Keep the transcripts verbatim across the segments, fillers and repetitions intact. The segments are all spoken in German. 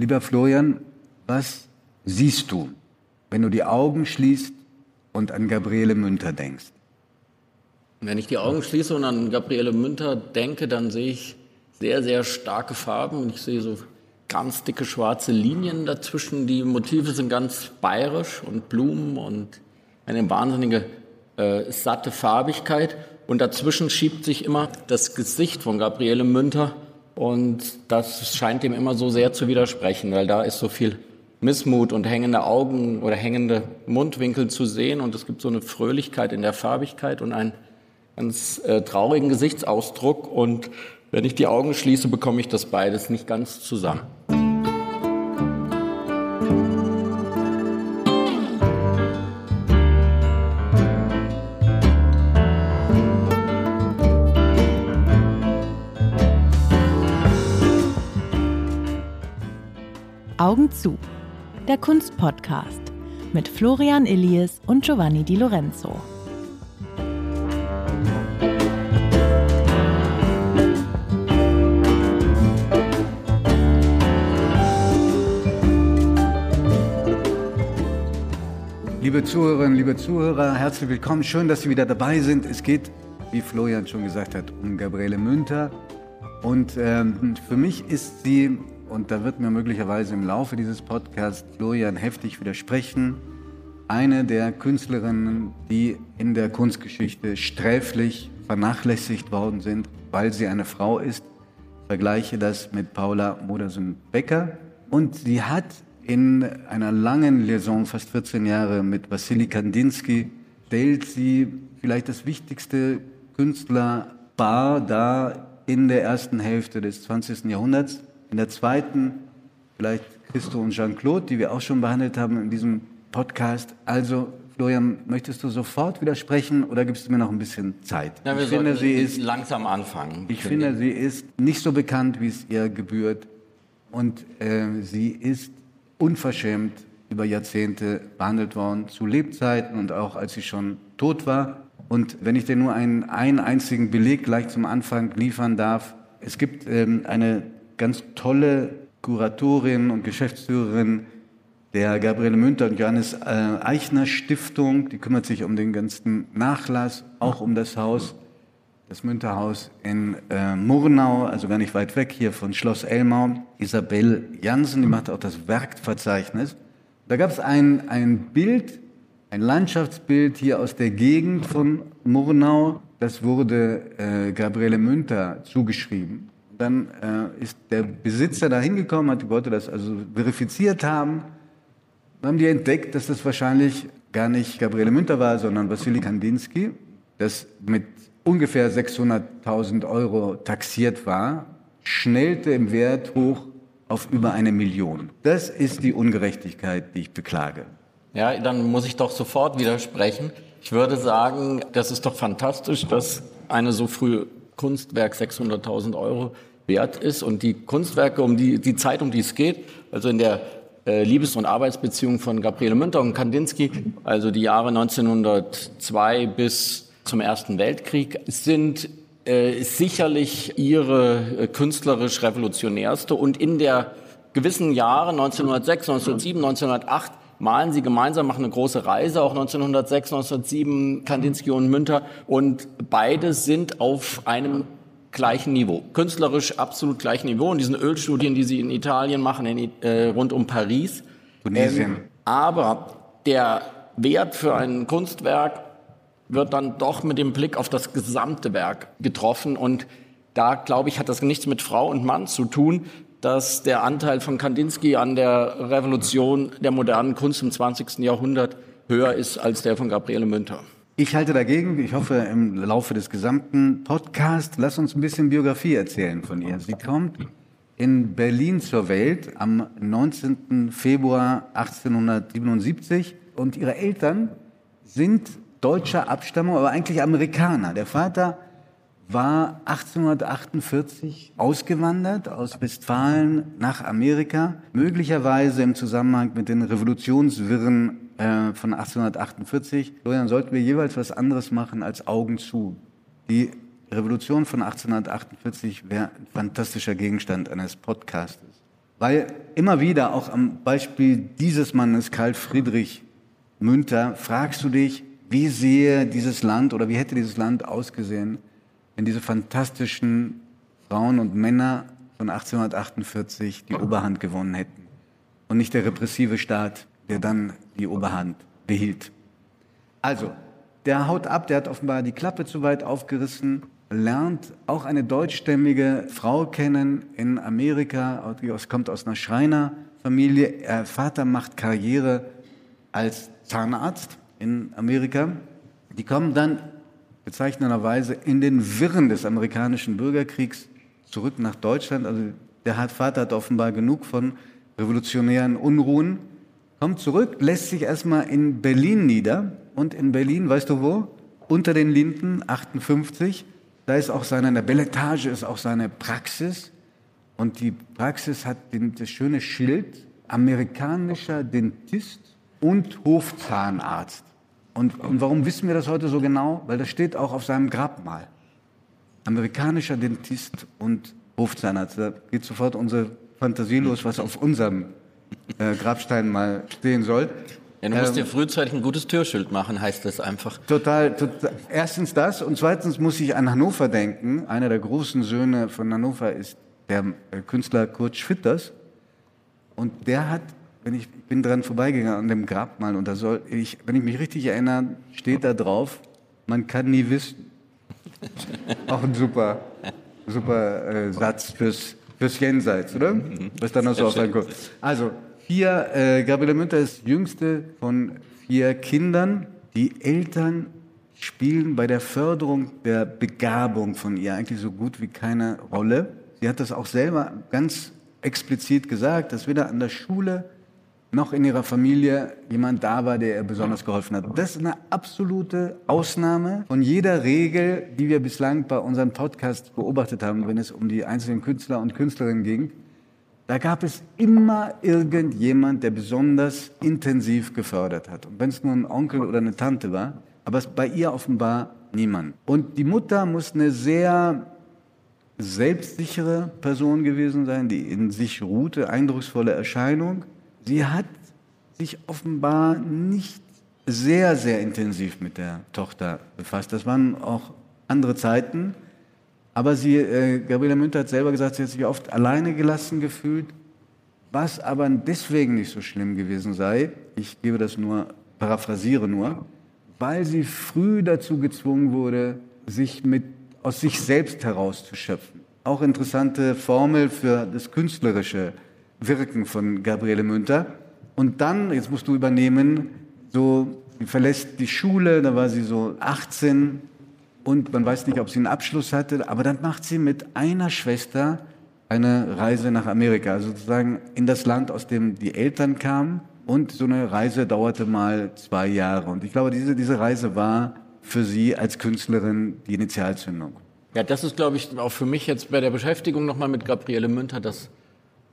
Lieber Florian, was siehst du, wenn du die Augen schließt und an Gabriele Münter denkst? Wenn ich die Augen schließe und an Gabriele Münter denke, dann sehe ich sehr, sehr starke Farben. Und ich sehe so ganz dicke schwarze Linien dazwischen. Die Motive sind ganz bayerisch und Blumen und eine wahnsinnige äh, satte Farbigkeit. Und dazwischen schiebt sich immer das Gesicht von Gabriele Münter. Und das scheint dem immer so sehr zu widersprechen, weil da ist so viel Missmut und hängende Augen oder hängende Mundwinkel zu sehen. Und es gibt so eine Fröhlichkeit in der Farbigkeit und einen ganz äh, traurigen Gesichtsausdruck. Und wenn ich die Augen schließe, bekomme ich das beides nicht ganz zusammen. Augen zu, der Kunstpodcast mit Florian Illies und Giovanni Di Lorenzo. Liebe Zuhörerinnen, liebe Zuhörer, herzlich willkommen. Schön, dass Sie wieder dabei sind. Es geht, wie Florian schon gesagt hat, um Gabriele Münter. Und ähm, für mich ist sie, und da wird mir möglicherweise im Laufe dieses Podcasts Florian heftig widersprechen, eine der Künstlerinnen, die in der Kunstgeschichte sträflich vernachlässigt worden sind, weil sie eine Frau ist. Ich vergleiche das mit Paula Modersohn-Becker. Und sie hat in einer langen Liaison, fast vierzehn Jahre, mit Wassily Kandinsky, stellt sie vielleicht das wichtigste Künstlerpaar dar in der ersten Hälfte des zwanzigsten Jahrhunderts. In der zweiten vielleicht Christo und Jean-Claude, die wir auch schon behandelt haben in diesem Podcast. Also, Florian, möchtest du sofort widersprechen oder gibst du mir noch ein bisschen Zeit? Ja, wir ich finde, sie ist langsam anfangen. Ich finde, sie ist nicht so bekannt, wie es ihr gebührt. Und äh, sie ist unverschämt über Jahrzehnte behandelt worden, zu Lebzeiten und auch als sie schon tot war. Und wenn ich dir nur einen, einen einzigen Beleg gleich zum Anfang liefern darf, es gibt ähm, eine ganz tolle Kuratorin und Geschäftsführerin der Gabriele Münter und Johannes-Eichner-Stiftung, die kümmert sich um den ganzen Nachlass, auch um das Haus, das Münter-Haus in äh, Murnau, also gar nicht weit weg hier von Schloss Elmau. Isabel Jansen, die macht auch das Werkverzeichnis. Da gab es ein, ein Bild, ein Landschaftsbild hier aus der Gegend von Murnau. Das wurde äh, Gabriele Münter zugeschrieben. Dann äh, ist der Besitzer da hingekommen, hat, wollte das also verifiziert haben. Dann haben die entdeckt, dass das wahrscheinlich gar nicht Gabriele Münter war, sondern Wassily Kandinsky, das mit ungefähr sechshunderttausend Euro taxiert war, schnellte im Wert hoch auf über eine Million. Das ist die Ungerechtigkeit, die ich beklage. Ja, dann muss ich doch sofort widersprechen. Ich würde sagen, das ist doch fantastisch, dass eine so frühe Kunstwerk sechshunderttausend Euro wert ist und die Kunstwerke, um die, die Zeit, um die es geht, also in der Liebes- und Arbeitsbeziehung von Gabriele Münter und Kandinsky, also die Jahre neunzehnhundertzwei bis zum Ersten Weltkrieg, sind äh, sicherlich ihre äh, künstlerisch revolutionärste. Und in der gewissen Jahre, neunzehnhundertsechs, neunzehnhundertsieben, neunzehnhundertacht, malen sie gemeinsam, machen eine große Reise, auch neunzehnhundertsechs, neunzehnhundertsieben, Kandinsky und Münter. Und beide sind auf einem gleichen Niveau, künstlerisch absolut gleichen Niveau. In diesen Ölstudien, die sie in Italien machen, in, äh, rund um Paris. Tunesien. Ähm, aber der Wert für ein Kunstwerk wird dann doch mit dem Blick auf das gesamte Werk getroffen. Und da, glaube ich, hat das nichts mit Frau und Mann zu tun, dass der Anteil von Kandinsky an der Revolution der modernen Kunst im zwanzigsten Jahrhundert höher ist als der von Gabriele Münter. Ich halte dagegen. Ich hoffe, im Laufe des gesamten Podcasts, lass uns ein bisschen Biografie erzählen von ihr. Sie kommt in Berlin zur Welt am neunzehnten Februar achtzehnhundertsiebenundsiebzig. Und ihre Eltern sind deutscher Abstammung, aber eigentlich Amerikaner. Der Vater war achtzehnhundertachtundvierzig ausgewandert aus Westfalen nach Amerika, möglicherweise im Zusammenhang mit den Revolutionswirren äh, von achtzehnhundertachtundvierzig. So, dann sollten wir jeweils was anderes machen als Augen zu. Die Revolution von achtzehnhundertachtundvierzig wäre ein fantastischer Gegenstand eines Podcastes. Weil immer wieder, auch am Beispiel dieses Mannes, Karl Friedrich Münter, fragst du dich, wie sehe dieses Land oder wie hätte dieses Land ausgesehen, wenn diese fantastischen Frauen und Männer von achtzehnhundertachtundvierzig die Oberhand gewonnen hätten und nicht der repressive Staat, der dann die Oberhand behielt. Also, der haut ab, der hat offenbar die Klappe zu weit aufgerissen, lernt auch eine deutschstämmige Frau kennen in Amerika, kommt aus einer Schreinerfamilie, ihr Vater macht Karriere als Zahnarzt in Amerika. Die kommen dann bezeichnenderweise in den Wirren des amerikanischen Bürgerkriegs zurück nach Deutschland. Also der Vater hat offenbar genug von revolutionären Unruhen, kommt zurück, lässt sich erstmal in Berlin nieder und in Berlin, weißt du wo? Unter den Linden, achtundfünfzig, da ist auch seine, in der Beletage ist auch seine Praxis und die Praxis hat den, das schöne Schild, amerikanischer Dentist und Hofzahnarzt. Und, und warum wissen wir das heute so genau? Weil das steht auch auf seinem Grabmal. Amerikanischer Dentist und Hofzahnarzt. Da geht sofort unsere Fantasie los, was auf unserem äh, Grabstein mal stehen soll. Ja, du musst ähm, dir frühzeitig ein gutes Türschild machen, heißt das einfach. Total, total. Erstens das und zweitens muss ich an Hannover denken. Einer der großen Söhne von Hannover ist der Künstler Kurt Schwitters. Und der hat, wenn ich, ich bin dran vorbeigegangen an dem Grabmal und da soll ich, wenn ich mich richtig erinnere, steht da drauf, man kann nie wissen. Auch ein super, super äh, Satz fürs, fürs Jenseits, oder? Mhm. Was dann noch so auf seinen Kopf. Also, vier, äh, Gabriele Münter ist jüngste von vier Kindern. Die Eltern spielen bei der Förderung der Begabung von ihr eigentlich so gut wie keine Rolle. Sie hat das auch selber ganz explizit gesagt, dass weder an der Schule noch in ihrer Familie jemand da war, der ihr besonders geholfen hat. Das ist eine absolute Ausnahme von jeder Regel, die wir bislang bei unserem Podcast beobachtet haben, wenn es um die einzelnen Künstler und Künstlerinnen ging. Da gab es immer irgendjemand, der besonders intensiv gefördert hat. Und wenn es nur ein Onkel oder eine Tante war, aber es bei ihr offenbar niemand. Und die Mutter muss eine sehr selbstsichere Person gewesen sein, die in sich ruhte, eindrucksvolle Erscheinung. Sie hat sich offenbar nicht sehr, sehr intensiv mit der Tochter befasst. Das waren auch andere Zeiten. Aber sie, äh, Gabriele Münter hat selber gesagt, sie hat sich oft alleine gelassen gefühlt, was aber deswegen nicht so schlimm gewesen sei. Ich gebe das nur, paraphrasiere nur, weil sie früh dazu gezwungen wurde, sich mit aus sich selbst herauszuschöpfen. Auch interessante Formel für das künstlerische Wirken von Gabriele Münter. Und dann, jetzt musst du übernehmen, so, sie verlässt die Schule, da war sie so achtzehn und man weiß nicht, ob sie einen Abschluss hatte, aber dann macht sie mit einer Schwester eine Reise nach Amerika, also sozusagen in das Land, aus dem die Eltern kamen und so eine Reise dauerte mal zwei Jahre. Und ich glaube, diese, diese Reise war für sie als Künstlerin die Initialzündung. Ja, das ist, glaube ich, auch für mich jetzt bei der Beschäftigung nochmal mit Gabriele Münter das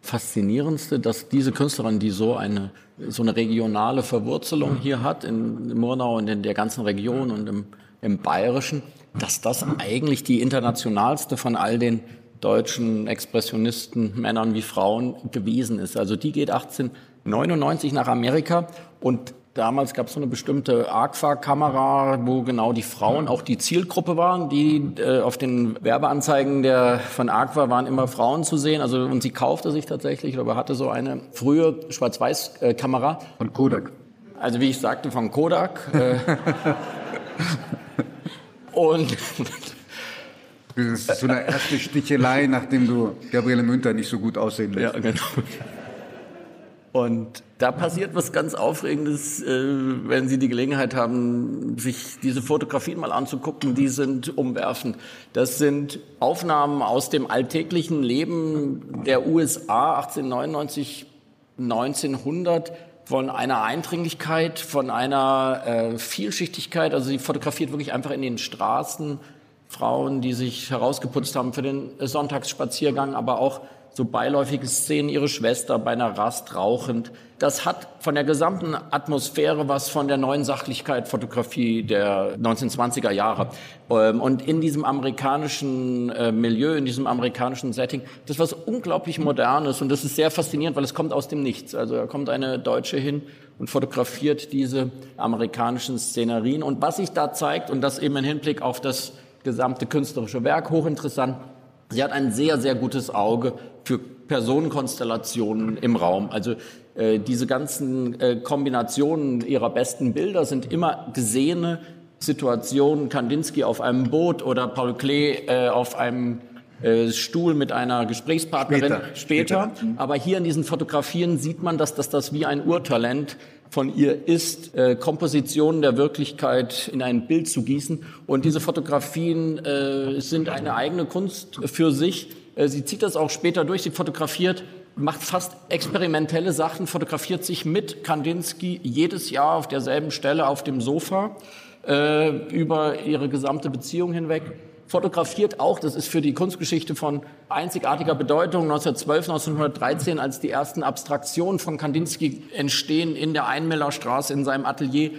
Faszinierendste, dass diese Künstlerin, die so eine, so eine regionale Verwurzelung hier hat, in Murnau und in der ganzen Region und im, im Bayerischen, dass das eigentlich die internationalste von all den deutschen Expressionisten, Männern wie Frauen, gewesen ist. Also die geht achtzehnhundertneunundneunzig nach Amerika und damals gab es so eine bestimmte A Q F A-Kamera, wo genau die Frauen auch die Zielgruppe waren. Die äh, auf den Werbeanzeigen der, von A Q F A waren immer Frauen zu sehen. Also und sie kaufte sich tatsächlich, aber hatte so eine frühe Schwarz-Weiß-Kamera. Von Kodak. Also wie ich sagte, von Kodak. Äh, und das ist so eine erste Stichelei, nachdem du Gabriele Münter nicht so gut aussehen lässt. Ja, genau. Und da passiert was ganz Aufregendes, wenn Sie die Gelegenheit haben, sich diese Fotografien mal anzugucken, die sind umwerfend. Das sind Aufnahmen aus dem alltäglichen Leben der U S A achtzehnhundertneunundneunzig, neunzehnhundert von einer Eindringlichkeit, von einer äh, Vielschichtigkeit. Also sie fotografiert wirklich einfach in den Straßen Frauen, die sich herausgeputzt haben für den Sonntagsspaziergang, aber auch so beiläufige Szenen, ihre Schwester bei einer Rast rauchend. Das hat von der gesamten Atmosphäre was von der neuen Sachlichkeit-Fotografie der neunzehnhundertzwanziger Jahre. Und in diesem amerikanischen Milieu, in diesem amerikanischen Setting, das ist was unglaublich Modernes und das ist sehr faszinierend, weil es kommt aus dem Nichts. Also da kommt eine Deutsche hin und fotografiert diese amerikanischen Szenerien. Und was sich da zeigt, und das eben im Hinblick auf das gesamte künstlerische Werk, hochinteressant, sie hat ein sehr, sehr gutes Auge für Personenkonstellationen im Raum. Also äh, diese ganzen äh, Kombinationen ihrer besten Bilder sind immer gesehene Situationen. Kandinsky auf einem Boot oder Paul Klee äh, auf einem äh, Stuhl mit einer Gesprächspartnerin später. Später. später. Aber hier in diesen Fotografien sieht man, dass, dass das wie ein Urtalent von ihr ist, äh, Kompositionen der Wirklichkeit in ein Bild zu gießen. Und diese Fotografien äh, sind eine eigene Kunst für sich. Äh, sie zieht das auch später durch, sie fotografiert, macht fast experimentelle Sachen, fotografiert sich mit Kandinsky jedes Jahr auf derselben Stelle auf dem Sofa äh, über ihre gesamte Beziehung hinweg. Fotografiert auch, das ist für die Kunstgeschichte von einzigartiger Bedeutung, neunzehnhundertzwölf, neunzehnhundertdreizehn, als die ersten Abstraktionen von Kandinsky entstehen in der Einmillerstraße in seinem Atelier,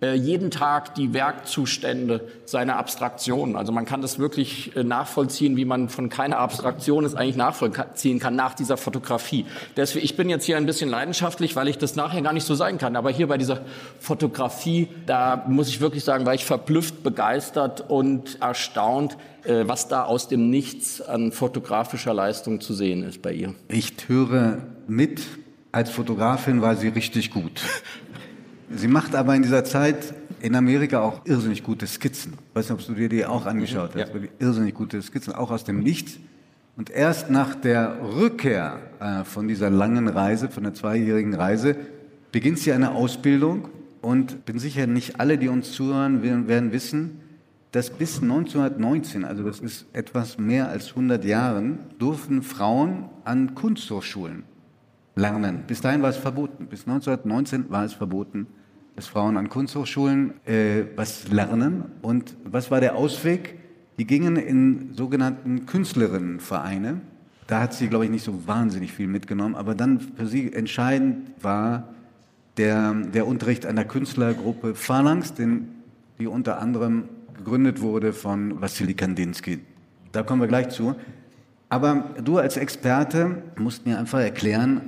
äh, jeden Tag die Werkzustände seiner Abstraktionen. Also man kann das wirklich äh, nachvollziehen, wie man von keiner Abstraktion es eigentlich nachvollziehen kann nach dieser Fotografie. Deswegen, ich bin jetzt hier ein bisschen leidenschaftlich, weil ich das nachher gar nicht so sein kann. Aber hier bei dieser Fotografie, da muss ich wirklich sagen, war ich verblüfft, begeistert und erstaunt, äh, was da aus dem Nichts an fotografischer Leistung zu sehen ist bei ihr. Ich höre mit, als Fotografin war sie richtig gut. Sie macht aber in dieser Zeit in Amerika auch irrsinnig gute Skizzen. Ich weiß nicht, ob du dir die auch angeschaut hast. Ja. Irrsinnig gute Skizzen, auch aus dem Nichts. Und erst nach der Rückkehr äh, von dieser langen Reise, von der zweijährigen Reise, beginnt sie eine Ausbildung. Und bin sicher, nicht alle, die uns zuhören, werden, werden wissen, dass bis neunzehnhundertneunzehn, also das ist etwas mehr als hundert Jahren, durften Frauen an Kunsthochschulen lernen. Bis dahin war es verboten. Bis neunzehnhundertneunzehn war es verboten, dass Frauen an Kunsthochschulen äh, was lernen. Und was war der Ausweg? Die gingen in sogenannten Künstlerinnenvereine. Da hat sie, glaube ich, nicht so wahnsinnig viel mitgenommen. Aber dann für sie entscheidend war der, der Unterricht einer Künstlergruppe Phalanx, den, die unter anderem gegründet wurde von Wassily Kandinsky. Da kommen wir gleich zu. Aber du als Experte musst mir einfach erklären,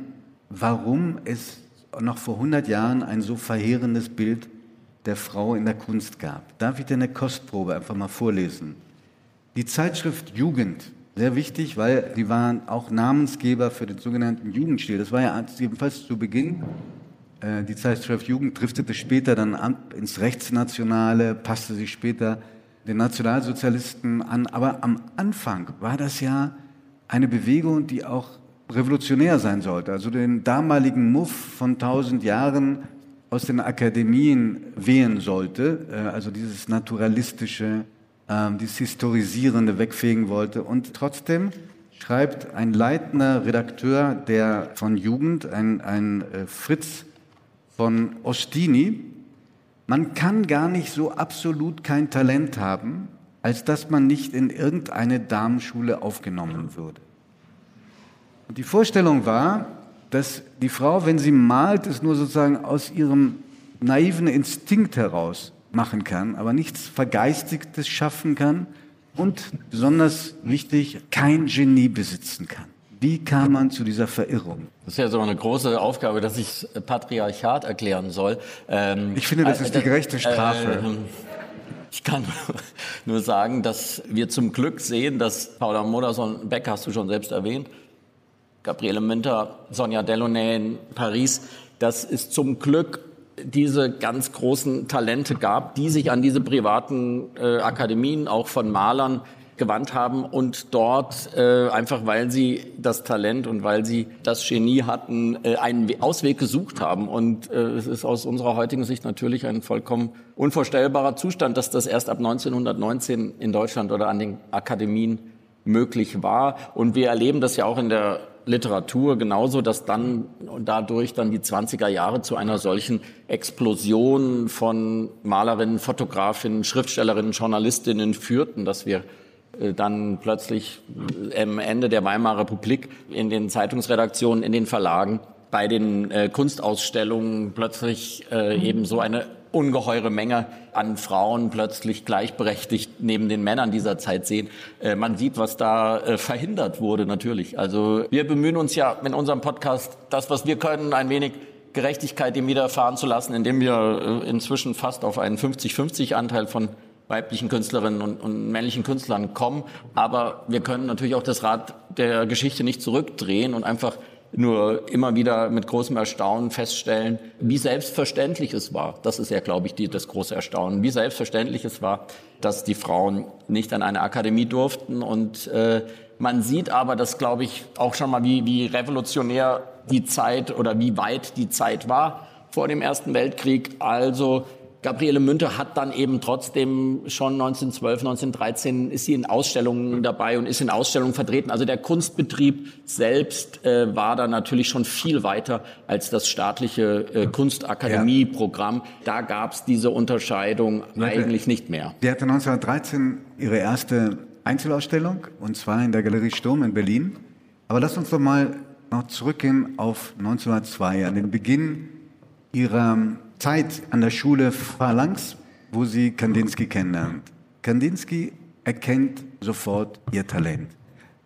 warum es noch vor hundert Jahren ein so verheerendes Bild der Frau in der Kunst gab. Darf ich dir eine Kostprobe einfach mal vorlesen? Die Zeitschrift Jugend, sehr wichtig, weil die waren auch Namensgeber für den sogenannten Jugendstil. Das war ja jedenfalls zu Beginn. Die Zeitschrift Jugend driftete später dann ab ins Rechtsnationale, passte sich später den Nationalsozialisten an. Aber am Anfang war das ja eine Bewegung, die auch revolutionär sein sollte. Also den damaligen Muff von tausend Jahren aus den Akademien wehen sollte, also dieses naturalistische, dieses historisierende wegfegen wollte. Und trotzdem schreibt ein leitender Redakteur der von Jugend, ein, ein Fritz von Ostini, man kann gar nicht so absolut kein Talent haben, als dass man nicht in irgendeine Damenschule aufgenommen würde. Die Vorstellung war, dass die Frau, wenn sie malt, es nur sozusagen aus ihrem naiven Instinkt heraus machen kann, aber nichts Vergeistigtes schaffen kann und, besonders wichtig, kein Genie besitzen kann. Wie kam man zu dieser Verirrung? Das ist ja so eine große Aufgabe, dass ich Patriarchat erklären soll. Ähm, ich finde, das äh, ist die gerechte Strafe. Äh, äh, Ich kann nur sagen, dass wir zum Glück sehen, dass Paula Modersohn-Becker, hast du schon selbst erwähnt, Gabriele Münter, Sonja Delaunay in Paris, dass es zum Glück diese ganz großen Talente gab, die sich an diese privaten äh, Akademien auch von Malern gewandt haben und dort äh, einfach, weil sie das Talent und weil sie das Genie hatten, äh, einen Ausweg gesucht haben. Und äh, es ist aus unserer heutigen Sicht natürlich ein vollkommen unvorstellbarer Zustand, dass das erst ab neunzehnhundertneunzehn in Deutschland oder an den Akademien möglich war. Und wir erleben das ja auch in der Literatur genauso, dass dann und dadurch dann die zwanziger Jahre zu einer solchen Explosion von Malerinnen, Fotografinnen, Schriftstellerinnen, Journalistinnen führten, dass wir dann plötzlich am Ende der Weimarer Republik in den Zeitungsredaktionen, in den Verlagen, bei den äh, Kunstausstellungen plötzlich äh, eben so eine ungeheure Menge an Frauen plötzlich gleichberechtigt neben den Männern dieser Zeit sehen. Äh, man sieht, was da äh, verhindert wurde natürlich. Also wir bemühen uns ja in unserem Podcast, das, was wir können, ein wenig Gerechtigkeit dem widerfahren zu lassen, indem wir äh, inzwischen fast auf einen fünfzig-fünfzig-Anteil von weiblichen Künstlerinnen und, und männlichen Künstlern kommen. Aber wir können natürlich auch das Rad der Geschichte nicht zurückdrehen und einfach nur immer wieder mit großem Erstaunen feststellen, wie selbstverständlich es war. Das ist ja, glaube ich, die, das große Erstaunen. Wie selbstverständlich es war, dass die Frauen nicht an eine Akademie durften. Und äh, man sieht aber, dass, glaube ich, auch schon mal, wie, wie revolutionär die Zeit oder wie weit die Zeit war vor dem Ersten Weltkrieg. Also Gabriele Münter hat dann eben trotzdem schon neunzehnhundertzwölf, neunzehnhundertdreizehn ist sie in Ausstellungen dabei und ist in Ausstellungen vertreten. Also der Kunstbetrieb selbst äh, war da natürlich schon viel weiter als das staatliche äh, Kunstakademieprogramm. Ja. Da gab es diese Unterscheidung ja, eigentlich nicht mehr. Sie hatte neunzehnhundertdreizehn ihre erste Einzelausstellung, und zwar in der Galerie Sturm in Berlin. Aber lass uns doch mal noch zurückgehen auf neunzehnhundertzwei, an den Beginn ihrer Zeit an der Schule Phalanx, wo sie Kandinsky kennenlernt. Kandinsky erkennt sofort ihr Talent.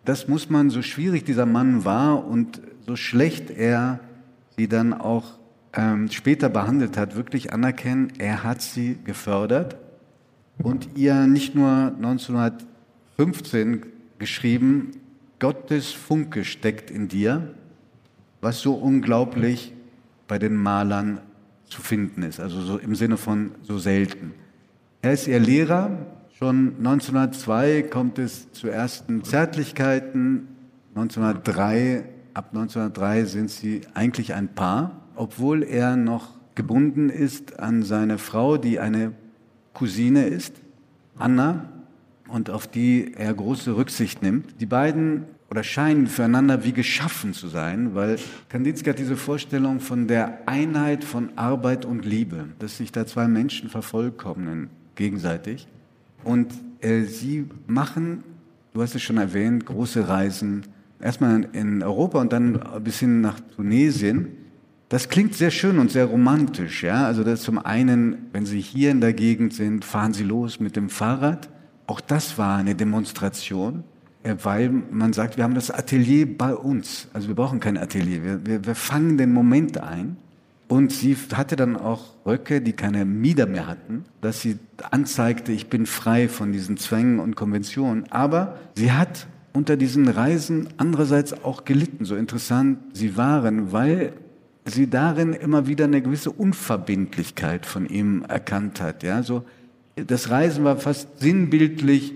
Das muss man, so schwierig dieser Mann war und so schlecht er sie dann auch ähm, später behandelt hat, wirklich anerkennen, er hat sie gefördert und ihr nicht nur neunzehnhundertfünfzehn geschrieben, Gottes Funke steckt in dir, was so unglaublich bei den Malern zu finden ist, also so im Sinne von so selten. Er ist ihr Lehrer, schon neunzehnhundertzwei kommt es zu ersten Zärtlichkeiten, neunzehnhundertdrei, ab neunzehnhundertdrei sind sie eigentlich ein Paar, obwohl er noch gebunden ist an seine Frau, die eine Cousine ist, Anna, und auf die er große Rücksicht nimmt. Die beiden oder scheinen füreinander wie geschaffen zu sein, weil Kandinsky hat diese Vorstellung von der Einheit von Arbeit und Liebe, dass sich da zwei Menschen vervollkommnen gegenseitig. Und äh, sie machen, du hast es schon erwähnt, große Reisen, erstmal in Europa und dann bis hin nach Tunesien. Das klingt sehr schön und sehr romantisch, ja? Also das zum einen, wenn sie hier in der Gegend sind, fahren sie los mit dem Fahrrad. Auch das war eine Demonstration, weil man sagt, wir haben das Atelier bei uns. Also wir brauchen kein Atelier, wir, wir, wir fangen den Moment ein. Und sie hatte dann auch Röcke, die keine Mieder mehr hatten, dass sie anzeigte, ich bin frei von diesen Zwängen und Konventionen. Aber sie hat unter diesen Reisen andererseits auch gelitten, so interessant sie waren, weil sie darin immer wieder eine gewisse Unverbindlichkeit von ihm erkannt hat. Ja, so, das Reisen war fast sinnbildlich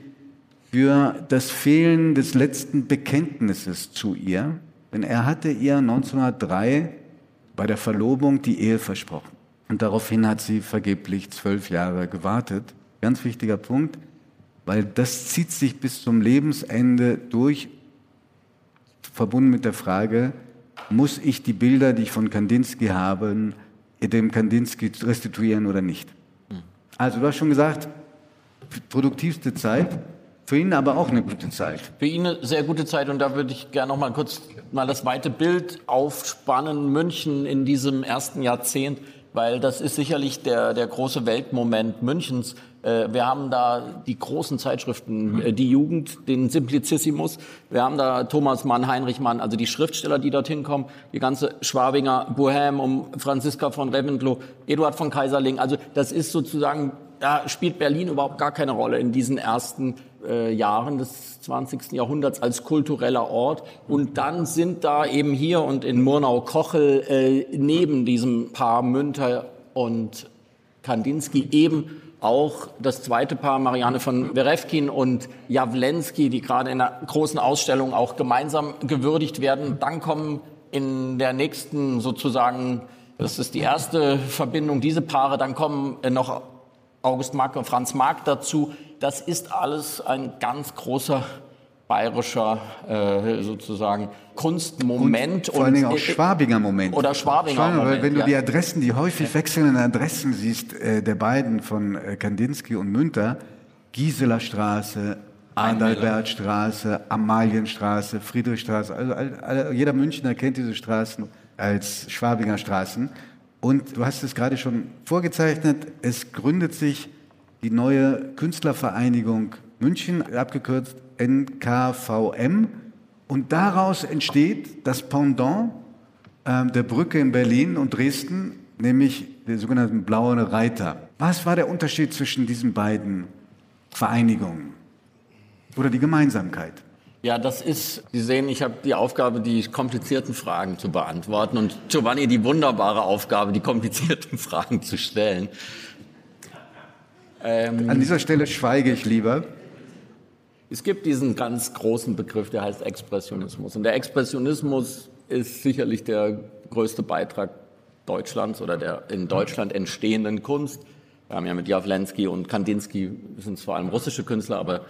für das Fehlen des letzten Bekenntnisses zu ihr, denn er hatte ihr neunzehnhundertdrei bei der Verlobung die Ehe versprochen. Und daraufhin hat sie vergeblich zwölf Jahre gewartet. Ganz wichtiger Punkt, weil das zieht sich bis zum Lebensende durch, verbunden mit der Frage, muss ich die Bilder, die ich von Kandinsky habe, dem Kandinsky restituieren oder nicht? Also du hast schon gesagt, produktivste Zeit. Für ihn aber auch eine gute Zeit. Für ihn eine sehr gute Zeit, und da würde ich gerne noch mal kurz mal das weite Bild aufspannen, München in diesem ersten Jahrzehnt, weil das ist sicherlich der, der große Weltmoment Münchens. Wir haben da die großen Zeitschriften, die Jugend, den Simplicissimus. Wir haben da Thomas Mann, Heinrich Mann, also die Schriftsteller, die dorthin kommen. Die ganze Schwabinger Bohème um Franziska von Reventlow, Eduard von Kaiserling. Also das ist sozusagen, da spielt Berlin überhaupt gar keine Rolle in diesen ersten äh, Jahren des zwanzigsten Jahrhunderts als kultureller Ort. Und dann sind da eben hier und in Murnau-Kochel äh, neben diesem Paar Münter und Kandinsky eben auch das zweite Paar, Marianne von Werefkin und Jawlensky, die gerade in einer großen Ausstellung auch gemeinsam gewürdigt werden. Dann kommen in der nächsten sozusagen, das ist die erste Verbindung, diese Paare, dann kommen äh, noch August Macke und Franz Marc dazu. Das ist alles ein ganz großer bayerischer äh, sozusagen Kunstmoment. Und vor allen Dingen auch äh, Schwabinger Moment. Oder Schwabinger, Schwabinger Moment. Weil wenn ja. du die Adressen, die häufig ja. wechselnden Adressen siehst, äh, der beiden von äh, Kandinsky und Münter, Gisela Straße, Adalbertstraße, Amalienstraße, Friedrichstraße, also, also jeder Münchner kennt diese Straßen als Schwabinger Straßen. Und du hast es gerade schon vorgezeichnet, es gründet sich die neue Künstlervereinigung München, abgekürzt N K V M. Und daraus entsteht das Pendant äh, der Brücke in Berlin und Dresden, nämlich der sogenannte Blaue Reiter. Was war der Unterschied zwischen diesen beiden Vereinigungen? Oder die Gemeinsamkeit? Ja, das ist, Sie sehen, ich habe die Aufgabe, die komplizierten Fragen zu beantworten und Giovanni die wunderbare Aufgabe, die komplizierten Fragen zu stellen. Ähm, An dieser Stelle schweige ich lieber. Es gibt diesen ganz großen Begriff, der heißt Expressionismus. Und der Expressionismus ist sicherlich der größte Beitrag Deutschlands oder der in Deutschland entstehenden Kunst. Wir haben ja mit Jawlensky und Kandinsky, sind es vor allem russische Künstler, aber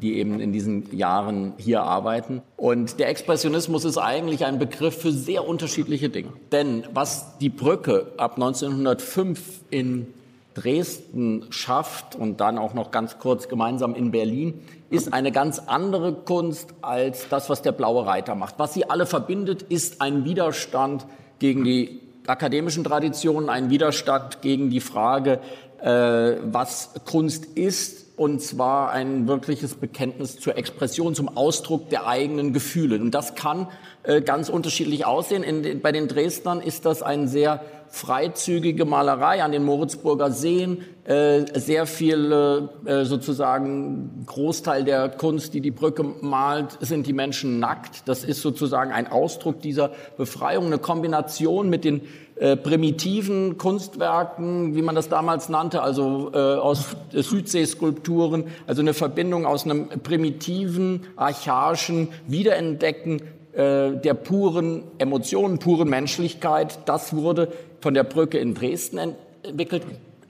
die eben in diesen Jahren hier arbeiten. Und der Expressionismus ist eigentlich ein Begriff für sehr unterschiedliche Dinge. Denn was die Brücke ab neunzehnhundertfünf in Dresden schafft und dann auch noch ganz kurz gemeinsam in Berlin, ist eine ganz andere Kunst als das, was der Blaue Reiter macht. Was sie alle verbindet, ist ein Widerstand gegen die akademischen Traditionen, ein Widerstand gegen die Frage, äh, was Kunst ist, und zwar ein wirkliches Bekenntnis zur Expression, zum Ausdruck der eigenen Gefühle. Und das kann äh, ganz unterschiedlich aussehen. In, in, bei den Dresdnern ist das eine sehr freizügige Malerei an den Moritzburger Seen. Äh, sehr viel äh, sozusagen Großteil der Kunst, die die Brücke malt, sind die Menschen nackt. Das ist sozusagen ein Ausdruck dieser Befreiung, eine Kombination mit den Äh, primitiven Kunstwerken, wie man das damals nannte, also äh, aus äh, Südsee-Skulpturen, also eine Verbindung aus einem primitiven, archaischen Wiederentdecken äh, der puren Emotionen, puren Menschlichkeit. Das wurde von der Brücke in Dresden entwickelt.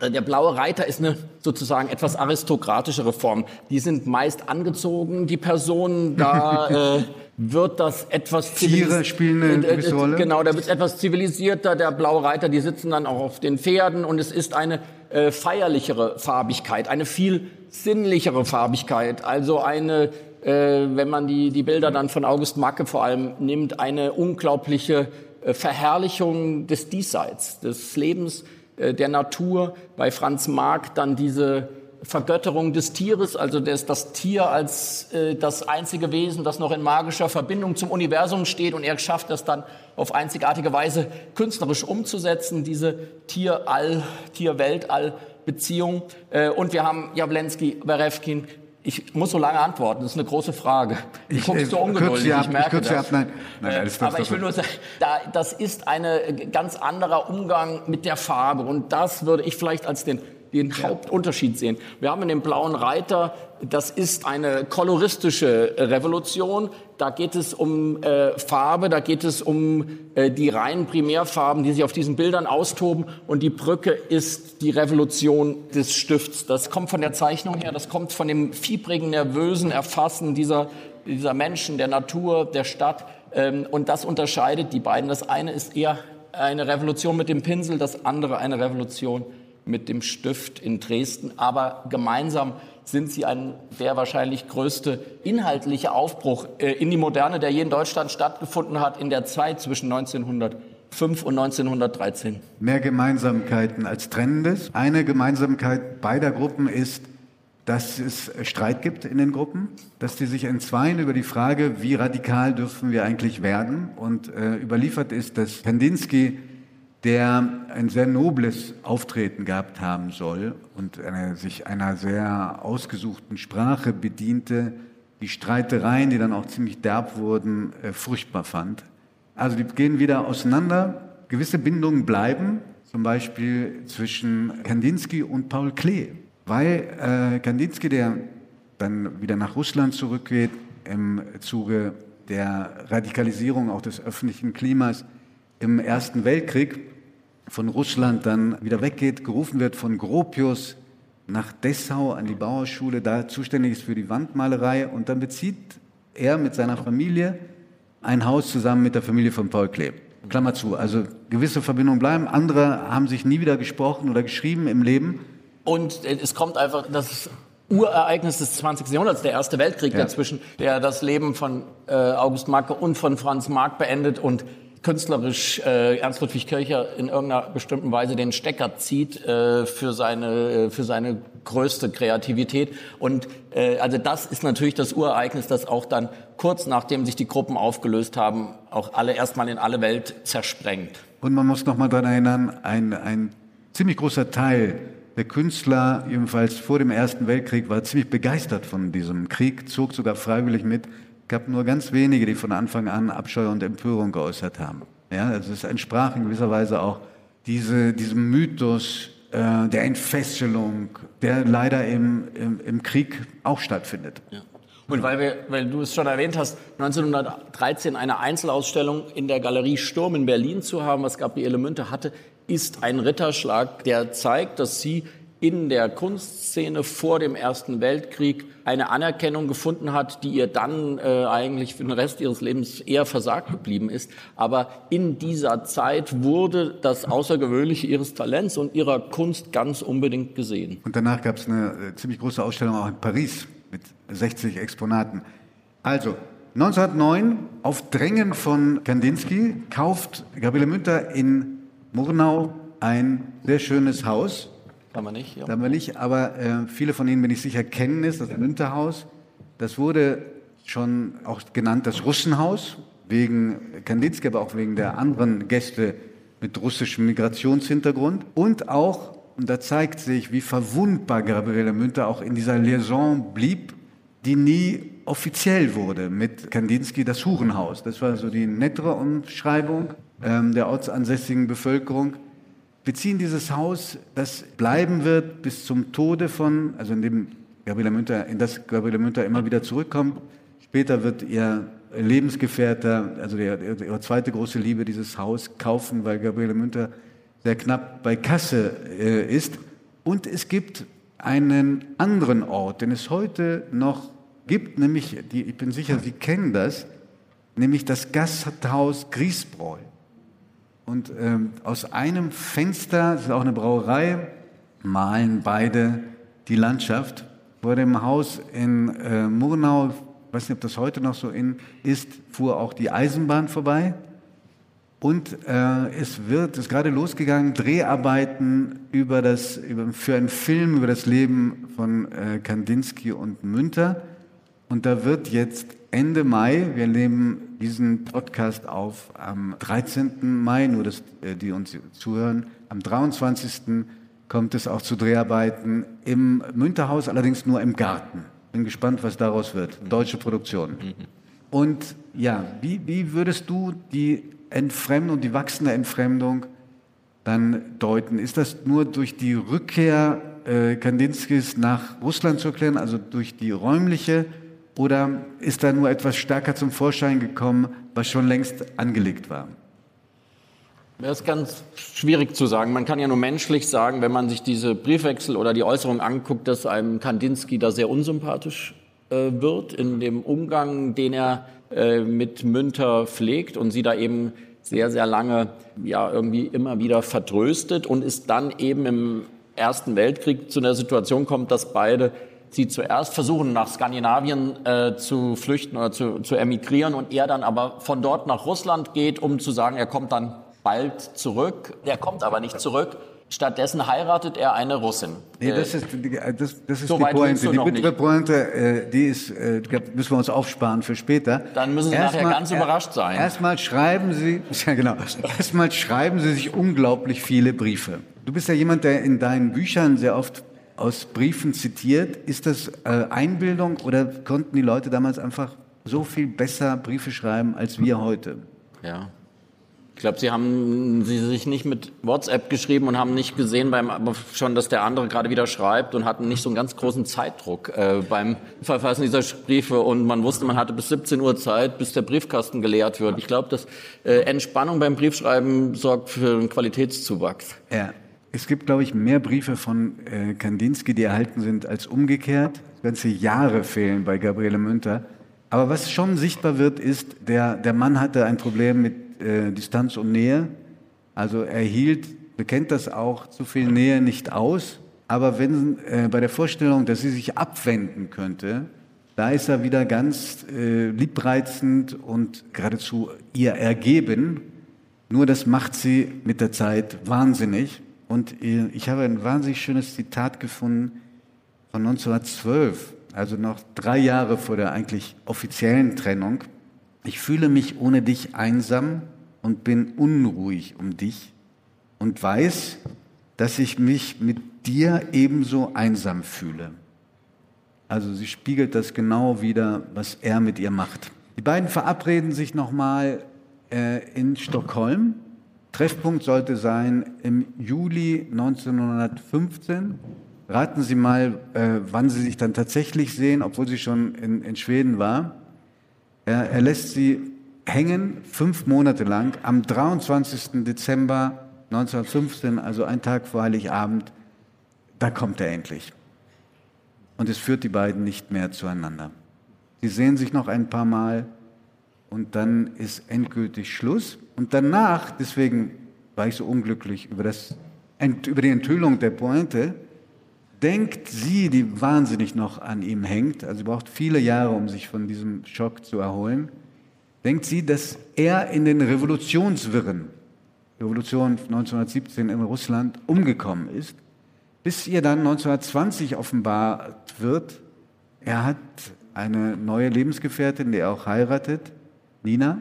Der Blaue Reiter ist eine sozusagen etwas aristokratischere Form. Die sind meist angezogen, die Personen, da äh, wird das etwas zivilisierter. Tiere spielen eine gewisse Rolle. Genau, da wird es etwas zivilisierter. Der Blaue Reiter, die sitzen dann auch auf den Pferden und es ist eine äh, feierlichere Farbigkeit, eine viel sinnlichere Farbigkeit, also eine, äh, wenn man die, die Bilder dann von August Macke vor allem nimmt, eine unglaubliche äh, Verherrlichung des Diesseits, des Lebens, der Natur, bei Franz Marc dann diese Vergötterung des Tieres, also das, das Tier als äh, das einzige Wesen, das noch in magischer Verbindung zum Universum steht, und er schafft das dann auf einzigartige Weise künstlerisch umzusetzen, diese Tier-All, Tier-Weltall-Beziehung. Äh, und wir haben Jawlensky, Werefkin. Ich muss so lange antworten, das ist eine große Frage. Ich, ich gucke so ungeduldig, ich, ab, ich merke ich das. Ab, nein. Nein, alles äh, aber ich will nur sagen, da, das ist ein ganz anderer Umgang mit der Farbe. Und das würde ich vielleicht als den, den ja. Hauptunterschied sehen. Wir haben in dem Blauen Reiter, das ist eine koloristische Revolution. Da geht es um äh, Farbe, da geht es um äh, die reinen Primärfarben, die sich auf diesen Bildern austoben. Und die Brücke ist die Revolution des Stifts. Das kommt von der Zeichnung her, das kommt von dem fiebrigen, nervösen Erfassen dieser, dieser Menschen, der Natur, der Stadt. Ähm, und das unterscheidet die beiden. Das eine ist eher eine Revolution mit dem Pinsel, das andere eine Revolution mit dem Stift in Dresden. Aber gemeinsam sind sie ein der wahrscheinlich größte inhaltliche Aufbruch äh, in die Moderne, der je in Deutschland stattgefunden hat, in der Zeit zwischen neunzehnhundertfünf und neunzehnhundertdreizehn. Mehr Gemeinsamkeiten als Trennendes. Eine Gemeinsamkeit beider Gruppen ist, dass es Streit gibt in den Gruppen, dass die sich entzweien über die Frage, wie radikal dürfen wir eigentlich werden. Und äh, überliefert ist, dass Kandinsky, der ein sehr nobles Auftreten gehabt haben soll und eine, sich einer sehr ausgesuchten Sprache bediente, die Streitereien, die dann auch ziemlich derb wurden, äh, furchtbar fand. Also die gehen wieder auseinander. Gewisse Bindungen bleiben, zum Beispiel zwischen Kandinsky und Paul Klee, weil äh, Kandinsky, der dann wieder nach Russland zurückgeht, im Zuge der Radikalisierung auch des öffentlichen Klimas im Ersten Weltkrieg, von Russland dann wieder weggeht, gerufen wird von Gropius nach Dessau an die Bauhausschule, da zuständig ist für die Wandmalerei. Und dann bezieht er mit seiner Familie ein Haus zusammen mit der Familie von Paul Klee. Klammer zu, also gewisse Verbindungen bleiben. Andere haben sich nie wieder gesprochen oder geschrieben im Leben. Und es kommt einfach, dass Urereignis des zwanzigsten Jahrhunderts, der Erste Weltkrieg, ja, dazwischen, der das Leben von äh, August Macke und von Franz Marc beendet und künstlerisch äh, Ernst Ludwig Kircher in irgendeiner bestimmten Weise den Stecker zieht äh, für seine äh, für seine größte Kreativität. Und äh, also das ist natürlich das Urereignis, das auch dann kurz nachdem sich die Gruppen aufgelöst haben, auch alle erstmal in alle Welt zersprengt. Und man muss noch mal daran erinnern, ein ein ziemlich großer Teil der Künstler, jedenfalls vor dem Ersten Weltkrieg, war ziemlich begeistert von diesem Krieg, zog sogar freiwillig mit. Es gab nur ganz wenige, die von Anfang an Abscheu und Empörung geäußert haben. Ja, also es entsprach in gewisser Weise auch diese, diesem Mythos äh, der Entfesselung, der leider im, im, im Krieg auch stattfindet. Ja. Und weil, wir, weil du es schon erwähnt hast, neunzehnhundertdreizehn eine Einzelausstellung in der Galerie Sturm in Berlin zu haben, was Gabriele Münter hatte, ist ein Ritterschlag, der zeigt, dass sie in der Kunstszene vor dem Ersten Weltkrieg eine Anerkennung gefunden hat, die ihr dann äh, eigentlich für den Rest ihres Lebens eher versagt geblieben ist. Aber in dieser Zeit wurde das Außergewöhnliche ihres Talents und ihrer Kunst ganz unbedingt gesehen. Und danach gab es eine ziemlich große Ausstellung auch in Paris mit sechzig Exponaten. Also neunzehnhundertneun, auf Drängen von Kandinsky, kauft Gabriele Münter in Murnau ein sehr schönes Haus. Haben wir nicht, ja. Haben wir nicht, aber äh, viele von Ihnen, bin ich sicher, kennen es, das Münter-Haus. Das wurde schon auch genannt das Russenhaus, wegen Kandinsky, aber auch wegen der anderen Gäste mit russischem Migrationshintergrund. Und auch, und da zeigt sich, wie verwundbar Gabriele Münter auch in dieser Liaison blieb, die nie offiziell wurde mit Kandinsky, das Hurenhaus. Das war so die nettere Umschreibung ähm, der ortsansässigen Bevölkerung. Beziehen dieses Haus, das bleiben wird bis zum Tode von, also in dem Gabriele Münter, in das Gabriele Münter immer wieder zurückkommt. Später wird ihr Lebensgefährter, also ihre, ihre zweite große Liebe, dieses Haus kaufen, weil Gabriele Münter sehr knapp bei Kasse äh, ist. Und es gibt einen anderen Ort, den es heute noch gibt, nämlich, die, ich bin sicher, Sie kennen das, nämlich das Gasthaus Griesbräu. Und ähm, aus einem Fenster, das ist auch eine Brauerei, malen beide die Landschaft. Vor dem Haus in äh, Murnau, ich weiß nicht, ob das heute noch so in ist, fuhr auch die Eisenbahn vorbei. Und äh, es wird, es ist gerade losgegangen, Dreharbeiten über das, über, für einen Film über das Leben von äh, Kandinsky und Münter. Und da wird jetzt Ende Mai, wir nehmen diesen Podcast auf am dreizehnten Mai, nur dass die uns zuhören, am dreiundzwanzigsten kommt es auch zu Dreharbeiten im Münter-Haus, allerdings nur im Garten. Bin gespannt, was daraus wird. Deutsche Produktion. Und ja, wie, wie würdest du die Entfremdung, die wachsende Entfremdung dann deuten? Ist das nur durch die Rückkehr äh, Kandinskys nach Russland zu erklären, also durch die räumliche? Oder ist da nur etwas stärker zum Vorschein gekommen, was schon längst angelegt war? Das ist ganz schwierig zu sagen. Man kann ja nur menschlich sagen, wenn man sich diese Briefwechsel oder die Äußerung anguckt, dass einem Kandinsky da sehr unsympathisch äh, wird in dem Umgang, den er äh, mit Münter pflegt und sie da eben sehr, sehr lange ja irgendwie immer wieder vertröstet und ist dann eben im Ersten Weltkrieg zu einer Situation kommt, dass beide sie zuerst versuchen, nach Skandinavien äh, zu flüchten oder zu, zu emigrieren und er dann aber von dort nach Russland geht, um zu sagen, er kommt dann bald zurück. Er kommt aber nicht zurück. Stattdessen heiratet er eine Russin. Nee, äh, das ist, das, das ist so die Pointe. Die bittere Pointe, äh, die ist, äh, müssen wir uns aufsparen für später. Dann müssen Sie erst nachher mal, ganz er, überrascht sein. Erstmal schreiben Sie, ja genau, erstmal schreiben Sie sich unglaublich viele Briefe. Du bist ja jemand, der in deinen Büchern sehr oft aus Briefen zitiert. Ist das äh, Einbildung oder konnten die Leute damals einfach so viel besser Briefe schreiben als wir heute? Ja. Ich glaube, sie haben sie sich nicht mit WhatsApp geschrieben und haben nicht gesehen, beim, aber schon, dass der andere gerade wieder schreibt und hatten nicht so einen ganz großen Zeitdruck äh, beim Verfassen dieser Briefe. Und man wusste, man hatte bis siebzehn Uhr Zeit, bis der Briefkasten geleert wird. Ich glaube, dass äh, Entspannung beim Briefschreiben sorgt für einen Qualitätszuwachs. Ja. Es gibt, glaube ich, mehr Briefe von äh, Kandinsky, die erhalten sind, als umgekehrt. Ganze Jahre fehlen bei Gabriele Münter. Aber was schon sichtbar wird, ist, der, der Mann hatte ein Problem mit äh, Distanz und Nähe. Also er hielt, bekennt das auch, zu viel Nähe nicht aus. aber wenn, äh, bei der Vorstellung, dass sie sich abwenden könnte, da ist er wieder ganz äh, liebreizend und geradezu ihr ergeben. Nur das macht sie mit der Zeit wahnsinnig. Und äh, ich habe ein wahnsinnig schönes Zitat gefunden von neunzehnhundertzwölf, also noch drei Jahre vor der eigentlich offiziellen Trennung. Ich fühle mich ohne dich einsam und bin unruhig um dich und weiß, dass ich mich mit dir ebenso einsam fühle. Also sie spiegelt das genau wider, was er mit ihr macht. Die beiden verabreden sich nochmal äh, in Stockholm. Treffpunkt sollte sein im Juli neunzehnhundertfünfzehn. Raten Sie mal, äh, wann sie sich dann tatsächlich sehen, obwohl sie schon in, in Schweden war. Er, er lässt sie hängen, fünf Monate lang, am dreiundzwanzigsten Dezember neunzehnhundertfünfzehn, also ein Tag vor Heiligabend. Da kommt er endlich. Und es führt die beiden nicht mehr zueinander. Sie sehen sich noch ein paar Mal und dann ist endgültig Schluss. Und danach, deswegen war ich so unglücklich über, das, über die Enthüllung der Pointe, denkt sie, die wahnsinnig noch an ihm hängt, also sie braucht viele Jahre, um sich von diesem Schock zu erholen, denkt sie, dass er in den Revolutionswirren, Revolution neunzehnhundertsiebzehn in Russland, umgekommen ist, bis ihr dann neunzehnhundertzwanzig offenbart wird, er hat eine neue Lebensgefährtin, die er auch heiratet, Nina,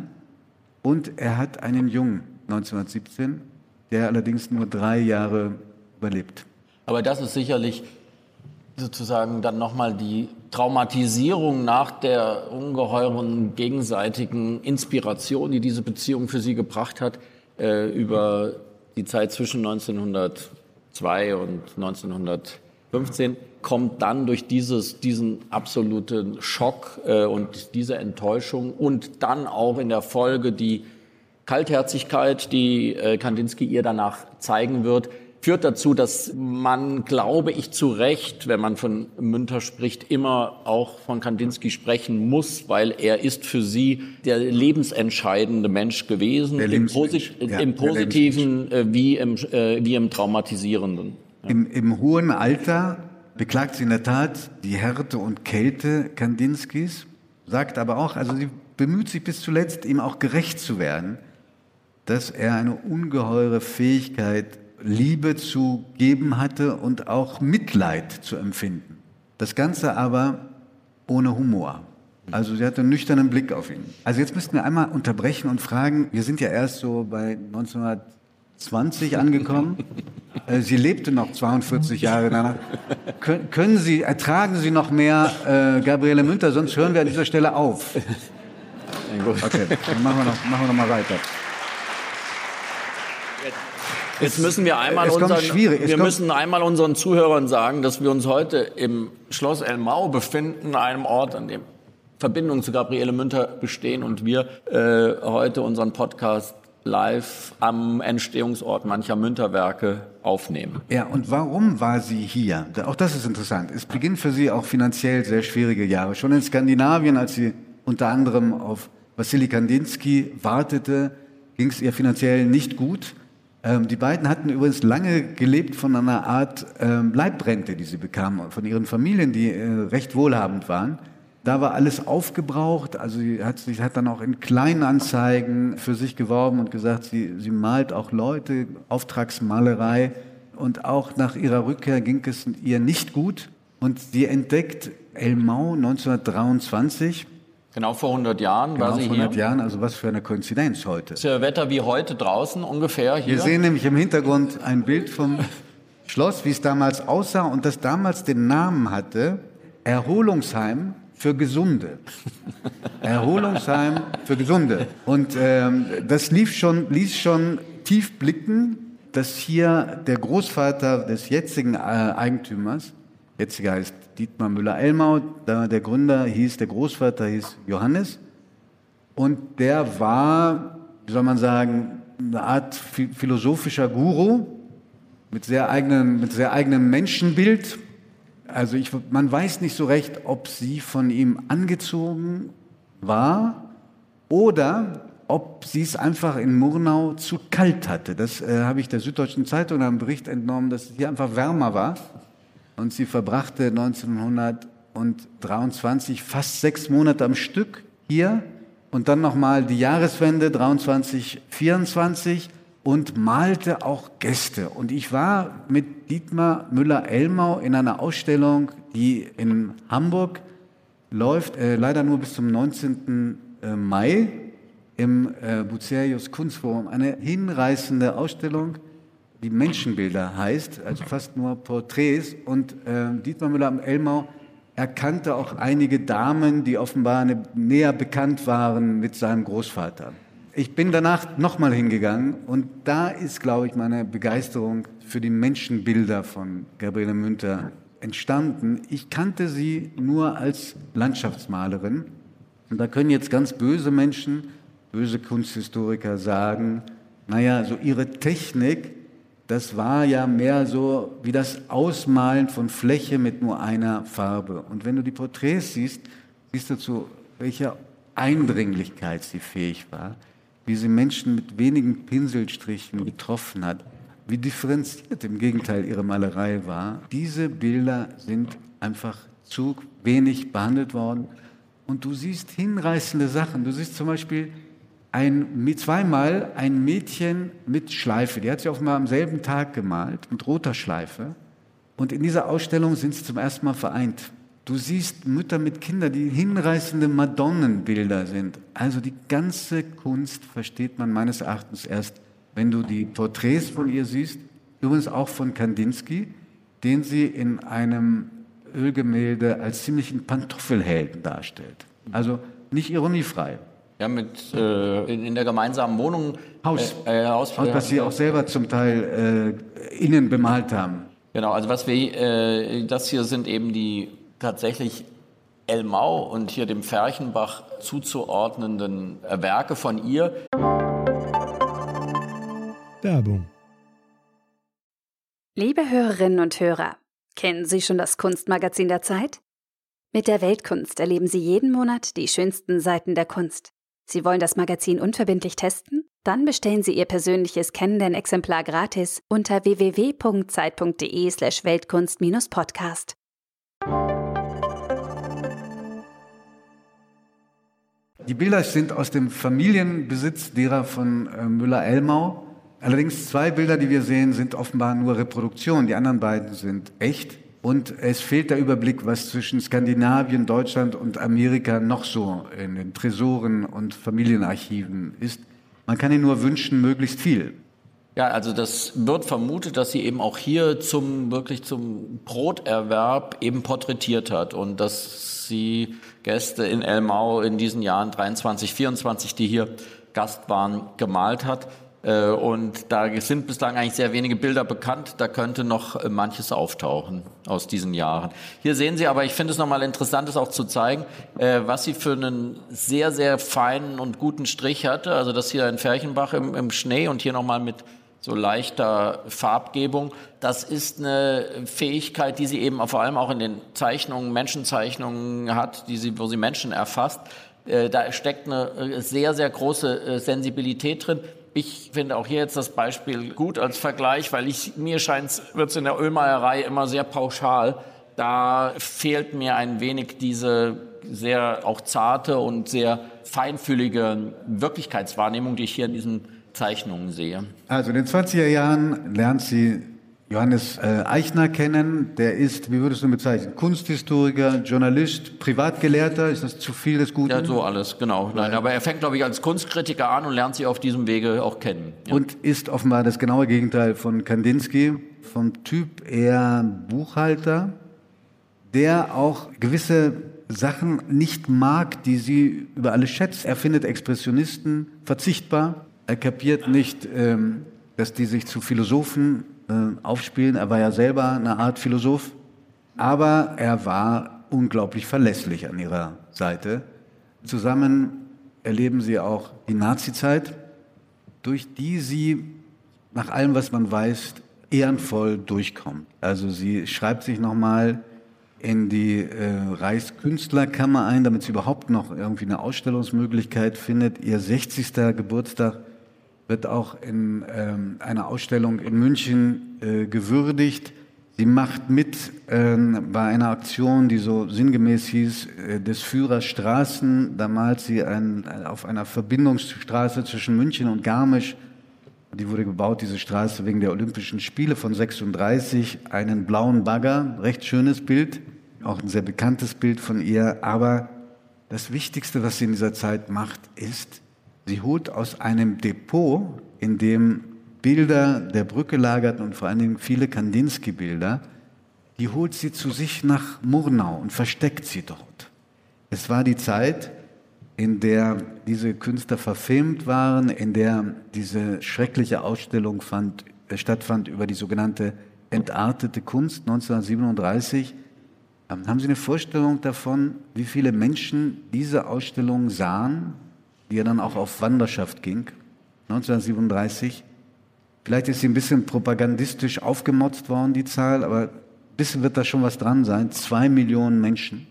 und er hat einen Jungen neunzehnhundertsiebzehn, der allerdings nur drei Jahre überlebt. Aber das ist sicherlich sozusagen dann nochmal die Traumatisierung nach der ungeheuren gegenseitigen Inspiration, die diese Beziehung für sie gebracht hat, äh, über die Zeit zwischen neunzehnhundertzwei und neunzehnhundertfünfzehn, kommt dann durch dieses, diesen absoluten Schock äh, und diese Enttäuschung und dann auch in der Folge die Kaltherzigkeit, die äh, Kandinsky ihr danach zeigen wird, führt dazu, dass man, glaube ich, zu Recht, wenn man von Münter spricht, immer auch von Kandinsky sprechen muss, weil er ist für sie der lebensentscheidende Mensch gewesen, im, Posi- ja, im Positiven äh, wie, im, äh, wie im Traumatisierenden. Ja. Im, Im hohen Alter beklagt sie in der Tat die Härte und Kälte Kandinskys, sagt aber auch, also sie bemüht sich bis zuletzt, ihm auch gerecht zu werden, dass er eine ungeheure Fähigkeit Liebe zu geben hatte und auch Mitleid zu empfinden. Das Ganze aber ohne Humor. Also sie hatte einen nüchternen Blick auf ihn. Also jetzt müssten wir einmal unterbrechen und fragen, wir sind ja erst so bei neunzehnhundertzwanzig angekommen. Sie lebte noch zweiundvierzig Jahre danach. Können Sie, ertragen Sie noch mehr äh, Gabriele Münter, sonst hören wir an dieser Stelle auf. Okay, dann machen wir noch, machen wir noch mal weiter. Jetzt müssen wir einmal unseren, wir müssen einmal unseren Zuhörern sagen, dass wir uns heute im Schloss Elmau befinden, einem Ort, an dem Verbindungen zu Gabriele Münter bestehen und wir äh, heute unseren Podcast live am Entstehungsort mancher Münterwerke aufnehmen. Ja, und warum war sie hier? Auch das ist interessant. Es beginnt für sie auch finanziell sehr schwierige Jahre. Schon in Skandinavien, als sie unter anderem auf Wassily Kandinsky wartete, ging es ihr finanziell nicht gut. Die beiden hatten übrigens lange gelebt von einer Art ähm, Leibrente, die sie bekamen, von ihren Familien, die äh, recht wohlhabend waren. Da war alles aufgebraucht, also sie hat, sie hat dann auch in Kleinanzeigen für sich geworben und gesagt, sie, sie malt auch Leute, Auftragsmalerei. Und auch nach ihrer Rückkehr ging es ihr nicht gut. Und sie entdeckt Elmau neunzehnhundertdreiundzwanzig. Genau vor hundert Jahren genau war sie hier. Genau vor hundert Jahren, also was für eine Koinzidenz heute. Ist ja Wetter wie heute draußen ungefähr hier. Wir sehen nämlich im Hintergrund ein Bild vom Schloss, wie es damals aussah und das damals den Namen hatte, Erholungsheim für Gesunde. Erholungsheim für Gesunde. Und ähm, das lief schon, ließ schon tief blicken, dass hier der Großvater des jetzigen äh, Eigentümers, jetziger heißt Dietmar Müller-Elmau, da der Gründer hieß, der Großvater hieß Johannes und der war, wie soll man sagen, eine Art philosophischer Guru mit sehr eigenen, mit sehr eigenem Menschenbild. Also ich, man weiß nicht so recht, ob sie von ihm angezogen war oder ob sie es einfach in Murnau zu kalt hatte. Das äh, habe ich der Süddeutschen Zeitung einen Bericht entnommen, dass es hier einfach wärmer war. Und sie verbrachte neunzehnhundertdreiundzwanzig fast sechs Monate am Stück hier und dann nochmal die Jahreswende dreiundzwanzig vierundzwanzig und malte auch Gäste. Und ich war mit Dietmar Müller-Elmau in einer Ausstellung, die in Hamburg läuft, äh, leider nur bis zum neunzehnten Mai im äh, Bucerius Kunstforum. Eine hinreißende Ausstellung, die Menschenbilder heißt, also fast nur Porträts. Und äh, Dietmar Müller-Elmau erkannte auch einige Damen, die offenbar eine, näher bekannt waren mit seinem Großvater. Ich bin danach nochmal hingegangen und da ist, glaube ich, meine Begeisterung für die Menschenbilder von Gabriele Münter entstanden. Ich kannte sie nur als Landschaftsmalerin. Und da können jetzt ganz böse Menschen, böse Kunsthistoriker sagen, naja, so ihre Technik, das war ja mehr so wie das Ausmalen von Fläche mit nur einer Farbe. Und wenn du die Porträts siehst, siehst du, zu welcher Eindringlichkeit sie fähig war, wie sie Menschen mit wenigen Pinselstrichen getroffen hat, wie differenziert im Gegenteil ihre Malerei war. Diese Bilder sind einfach zu wenig behandelt worden. Und du siehst hinreißende Sachen. Du siehst zum Beispiel ein, zweimal ein Mädchen mit Schleife. Die hat sie offenbar am selben Tag gemalt, mit roter Schleife. Und in dieser Ausstellung sind sie zum ersten Mal vereint. Du siehst Mütter mit Kindern, die hinreißende Madonnenbilder sind. Also die ganze Kunst versteht man meines Erachtens erst, wenn du die Porträts von ihr siehst. Übrigens auch von Kandinsky, den sie in einem Ölgemälde als ziemlichen Pantoffelhelden darstellt. Also nicht ironiefrei. Ja, mit, äh, in, in der gemeinsamen Wohnung. Haus, äh, äh, Haus, Haus was sie auch selber zum Teil äh, innen bemalt haben. Genau, also was wir, äh, das hier sind eben die tatsächlich Elmau und hier dem Ferchenbach zuzuordnenden Werke von ihr. Werbung. Liebe Hörerinnen und Hörer, kennen Sie schon das Kunstmagazin der Zeit? Mit der Weltkunst erleben Sie jeden Monat die schönsten Seiten der Kunst. Sie wollen das Magazin unverbindlich testen? Dann bestellen Sie Ihr persönliches Kennenlernexemplar gratis unter w w w punkt zeit punkt d e slash weltkunst podcast. Die Bilder sind aus dem Familienbesitz derer von äh, Müller-Elmau. Allerdings zwei Bilder, die wir sehen, sind offenbar nur Reproduktionen. Die anderen beiden sind echt. Und es fehlt der Überblick, was zwischen Skandinavien, Deutschland und Amerika noch so in den Tresoren und Familienarchiven ist. Man kann ihnen nur wünschen, möglichst viel. Ja, also das wird vermutet, dass sie eben auch hier zum wirklich zum Broterwerb eben porträtiert hat und dass sie Gäste in Elmau in diesen Jahren dreiundzwanzig, vierundzwanzig, die hier Gast waren, gemalt hat. Und da sind bislang eigentlich sehr wenige Bilder bekannt. Da könnte noch manches auftauchen aus diesen Jahren. Hier sehen Sie aber, ich finde es nochmal interessant, das auch zu zeigen, was sie für einen sehr, sehr feinen und guten Strich hatte. Also das hier in Ferchenbach im, im Schnee und hier nochmal mit so leichter Farbgebung. Das ist eine Fähigkeit, die sie eben vor allem auch in den Zeichnungen, Menschenzeichnungen hat, die sie, wo sie Menschen erfasst. Da steckt eine sehr, sehr große Sensibilität drin. Ich finde auch hier jetzt das Beispiel gut als Vergleich, weil ich, mir scheint, wird es in der Ölmalerei immer sehr pauschal. Da fehlt mir ein wenig diese sehr auch zarte und sehr feinfühlige Wirklichkeitswahrnehmung, die ich hier in diesen Zeichnungen sehe. Also in den zwanziger Jahren lernt sie Johannes äh, Eichner kennen. Der ist, wie würdest du ihn bezeichnen, Kunsthistoriker, Journalist, Privatgelehrter? Ist das zu viel des Guten? Ja, so alles, genau. Nein, aber er fängt, glaube ich, als Kunstkritiker an und lernt sie auf diesem Wege auch kennen. Ja. Und ist offenbar das genaue Gegenteil von Kandinsky. Vom Typ eher Buchhalter, der auch gewisse Sachen nicht mag, die sie über alles schätzt. Er findet Expressionisten verzichtbar. Er kapiert nicht, ähm, dass die sich zu Philosophen aufspielen. Er war ja selber eine Art Philosoph, aber er war unglaublich verlässlich an ihrer Seite. Zusammen erleben sie auch die Nazizeit, durch die sie nach allem, was man weiß, ehrenvoll durchkommt. Also sie schreibt sich nochmal in die äh, Reichskünstlerkammer ein, damit sie überhaupt noch irgendwie eine Ausstellungsmöglichkeit findet. Ihr sechzigsten Geburtstag wird auch in ähm, einer Ausstellung in München äh, gewürdigt. Die macht mit äh, bei einer Aktion, die so sinngemäß hieß, äh, des Führers Straßen. Da malt sie ein, auf einer Verbindungsstraße zwischen München und Garmisch. Die wurde gebaut, diese Straße, wegen der Olympischen Spiele von sechsunddreißig. Einen blauen Bagger, recht schönes Bild, auch ein sehr bekanntes Bild von ihr. Aber das Wichtigste, was sie in dieser Zeit macht, ist, sie holt aus einem Depot, in dem Bilder der Brücke lagerten und vor allen Dingen viele Kandinsky-Bilder, die holt sie zu sich nach Murnau und versteckt sie dort. Es war die Zeit, in der diese Künstler verfilmt waren, in der diese schreckliche Ausstellung fand, stattfand über die sogenannte entartete Kunst neunzehnhundertsiebenunddreißig. Haben Sie eine Vorstellung davon, wie viele Menschen diese Ausstellung sahen, die ja dann auch auf Wanderschaft ging, neunzehnhundertsiebenunddreißig? Vielleicht ist sie ein bisschen propagandistisch aufgemotzt worden, die Zahl, aber ein bisschen wird da schon was dran sein. Zwei Millionen Menschen.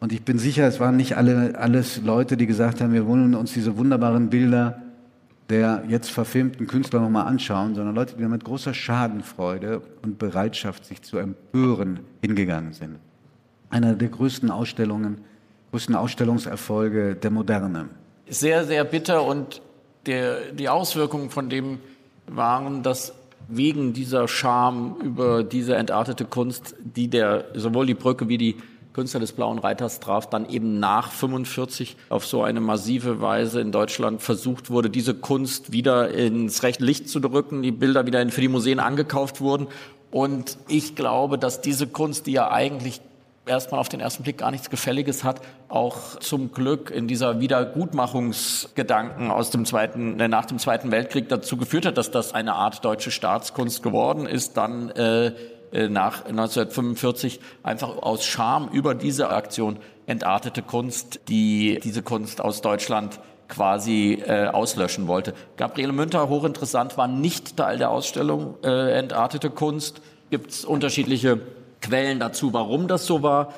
Und ich bin sicher, es waren nicht alle alles Leute, die gesagt haben, wir wollen uns diese wunderbaren Bilder der jetzt verfilmten Künstler nochmal anschauen, sondern Leute, die mit großer Schadenfreude und Bereitschaft, sich zu empören, hingegangen sind. Einer der größten Ausstellungen, größten Ausstellungserfolge der Moderne. Sehr, sehr bitter, und der, die Auswirkungen von dem waren, dass wegen dieser Scham über diese entartete Kunst, die der sowohl die Brücke wie die Künstler des Blauen Reiters traf, dann eben nach fünfundvierzig auf so eine massive Weise in Deutschland versucht wurde, diese Kunst wieder ins rechte Licht zu rücken, die Bilder wieder für die Museen angekauft wurden. Und ich glaube, dass diese Kunst, die ja eigentlich erstmal auf den ersten Blick gar nichts Gefälliges hat, auch zum Glück in dieser Wiedergutmachungsgedanken aus dem zweiten, nach dem Zweiten Weltkrieg dazu geführt hat, dass das eine Art deutsche Staatskunst geworden ist, dann äh, nach neunzehnhundertfünfundvierzig einfach aus Scham über diese Aktion entartete Kunst, die diese Kunst aus Deutschland quasi äh, auslöschen wollte. Gabriele Münter, hochinteressant, war nicht Teil der Ausstellung äh, entartete Kunst. Gibt es unterschiedliche Quellen dazu, warum das so war.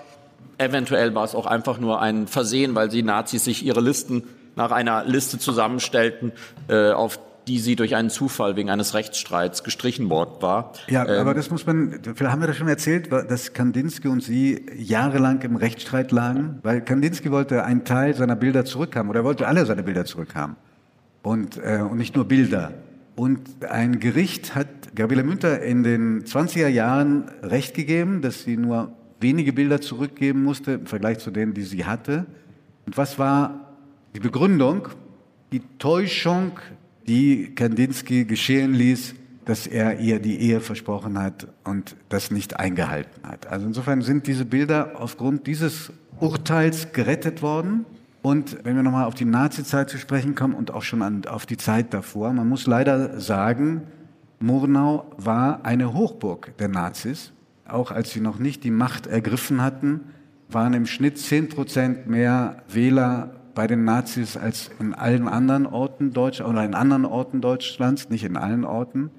Eventuell war es auch einfach nur ein Versehen, weil die Nazis sich ihre Listen nach einer Liste zusammenstellten, äh, auf die sie durch einen Zufall wegen eines Rechtsstreits gestrichen worden war. Ja, ähm, aber das muss man, vielleicht haben wir das schon erzählt, dass Kandinsky und sie jahrelang im Rechtsstreit lagen, weil Kandinsky wollte einen Teil seiner Bilder zurückhaben, oder er wollte alle seine Bilder zurückhaben. Und, äh, und nicht nur Bilder. Und ein Gericht hat Gabriele Münter in den zwanziger Jahren Recht gegeben, dass sie nur wenige Bilder zurückgeben musste im Vergleich zu denen, die sie hatte. Und was war die Begründung? Die Täuschung, die Kandinsky geschehen ließ, dass er ihr die Ehe versprochen hat und das nicht eingehalten hat. Also insofern sind diese Bilder aufgrund dieses Urteils gerettet worden. Und wenn wir nochmal auf die Nazi-Zeit zu sprechen kommen und auch schon an, auf die Zeit davor, man muss leider sagen, Murnau war eine Hochburg der Nazis. Auch als sie noch nicht die Macht ergriffen hatten, waren im Schnitt zehn Prozent mehr Wähler bei den Nazis als in allen anderen Orten Deutschlands, oder in anderen Orten Deutschlands, nicht in allen Orten.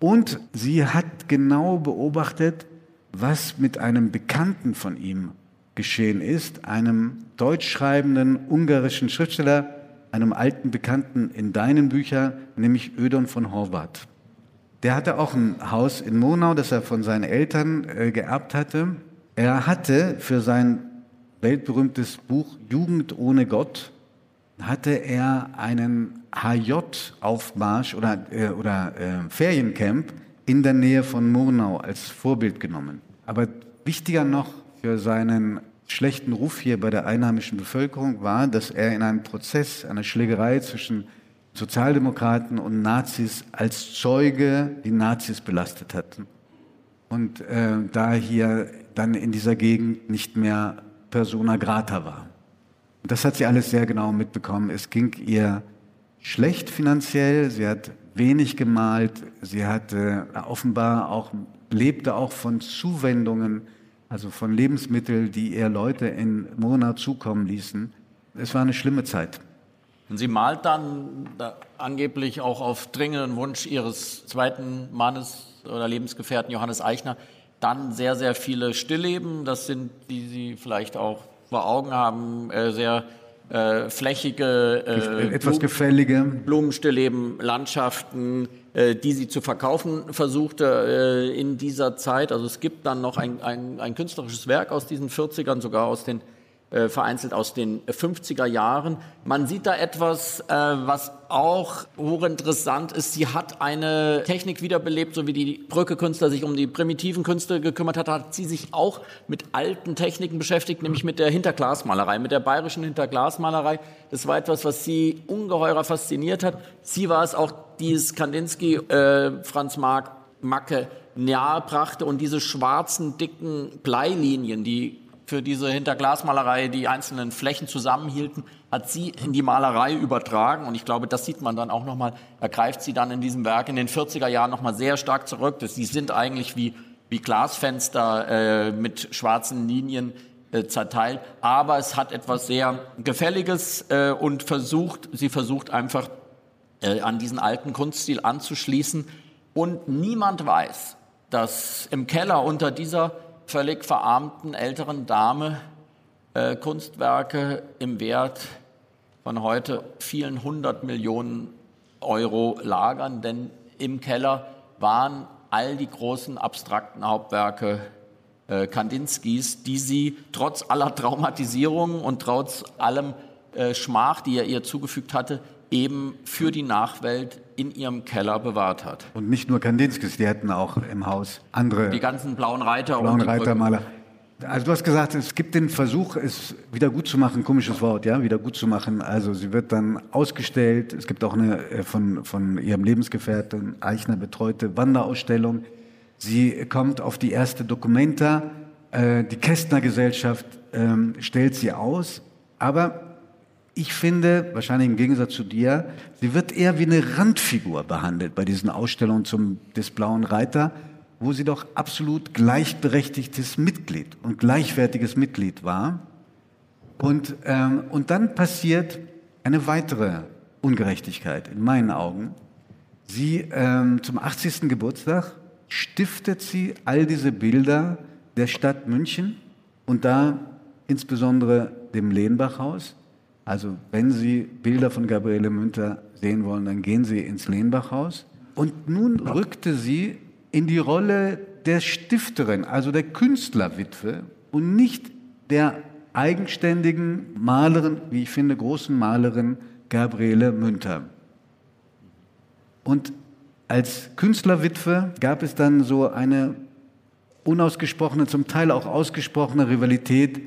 Und sie hat genau beobachtet, was mit einem Bekannten von ihm geschehen ist, einem deutschschreibenden ungarischen Schriftsteller, einem alten Bekannten in deinen Büchern, nämlich Ödon von Horvath. Der hatte auch ein Haus in Murnau, das er von seinen Eltern äh, geerbt hatte. Er hatte für sein weltberühmtes Buch Jugend ohne Gott, hatte er einen H J-Aufmarsch oder, äh, oder äh, Feriencamp in der Nähe von Murnau als Vorbild genommen. Aber wichtiger noch für seinen schlechten Ruf hier bei der einheimischen Bevölkerung war, dass er in einem Prozess, einer Schlägerei zwischen Sozialdemokraten und Nazis als Zeuge die Nazis belastet hatten. Und äh, da hier dann in dieser Gegend nicht mehr persona grata war. Und das hat sie alles sehr genau mitbekommen. Es ging ihr schlecht finanziell, sie hat wenig gemalt, sie hatte offenbar auch, lebte auch von Zuwendungen, also von Lebensmitteln, die ihr Leute in Murnau zukommen ließen. Es war eine schlimme Zeit. Und sie malt dann da, angeblich auch auf dringenden Wunsch ihres zweiten Mannes oder Lebensgefährten Johannes Eichner dann sehr, sehr viele Stillleben. Das sind, die Sie vielleicht auch vor Augen haben, äh, sehr äh, flächige, äh, etwas gefällige Blumenstillleben, Landschaften, äh, die sie zu verkaufen versuchte äh, in dieser Zeit. Also es gibt dann noch ein, ein, ein künstlerisches Werk aus diesen vierzigern, sogar aus den äh, vereinzelt aus den fünfziger Jahren. Man sieht da etwas, äh, was auch hochinteressant ist. Sie hat eine Technik wiederbelebt, so wie die Brücke-Künstler sich um die primitiven Künste gekümmert hat, hat sie sich auch mit alten Techniken beschäftigt, nämlich mit der Hinterglasmalerei, mit der bayerischen Hinterglasmalerei. Das war etwas, was sie ungeheuer fasziniert hat. Sie war es auch, die es Kandinsky, äh, Franz Marc, Macke nahe brachte und diese schwarzen, dicken Bleilinien, die für diese Hinterglasmalerei die einzelnen Flächen zusammenhielten, hat sie in die Malerei übertragen. Und ich glaube, das sieht man dann auch nochmal, da greift sie dann in diesem Werk in den vierziger Jahren nochmal sehr stark zurück. Sie sind eigentlich wie, wie Glasfenster äh, mit schwarzen Linien äh, zerteilt. Aber es hat etwas sehr Gefälliges äh, und versucht, sie versucht einfach äh, an diesen alten Kunststil anzuschließen. Und niemand weiß, dass im Keller unter dieser völlig verarmten älteren Dame äh, Kunstwerke im Wert von heute vielen hundert Millionen Euro lagern, denn im Keller waren all die großen abstrakten Hauptwerke äh, Kandinskys, die sie trotz aller Traumatisierung und trotz allem äh, Schmach, die er ihr zugefügt hatte, eben für die Nachwelt in ihrem Keller bewahrt hat. Und nicht nur Kandinskys, die hatten auch im Haus andere. Die ganzen blauen Reiter. Blauen Reitermaler. Also du hast gesagt, es gibt den Versuch, es wieder gut zu machen, komisches Wort, ja, wieder gut zu machen. Also sie wird dann ausgestellt. Es gibt auch eine von, von ihrem Lebensgefährten Eichner betreute Wanderausstellung. Sie kommt auf die erste Documenta. Die Kästner Gesellschaft stellt sie aus. Aber ich finde, wahrscheinlich im Gegensatz zu dir, sie wird eher wie eine Randfigur behandelt bei diesen Ausstellungen zum, des Blauen Reiter, wo sie doch absolut gleichberechtigtes Mitglied und gleichwertiges Mitglied war. Und, ähm, und dann passiert eine weitere Ungerechtigkeit, in meinen Augen. Sie, ähm, zum achtzigsten Geburtstag stiftet sie all diese Bilder der Stadt München und da insbesondere dem Lenbachhaus. Also wenn Sie Bilder von Gabriele Münter sehen wollen, dann gehen Sie ins Lenbachhaus. Und nun rückte sie in die Rolle der Stifterin, also der Künstlerwitwe und nicht der eigenständigen Malerin, wie ich finde, großen Malerin Gabriele Münter. Und als Künstlerwitwe gab es dann so eine unausgesprochene, zum Teil auch ausgesprochene Rivalität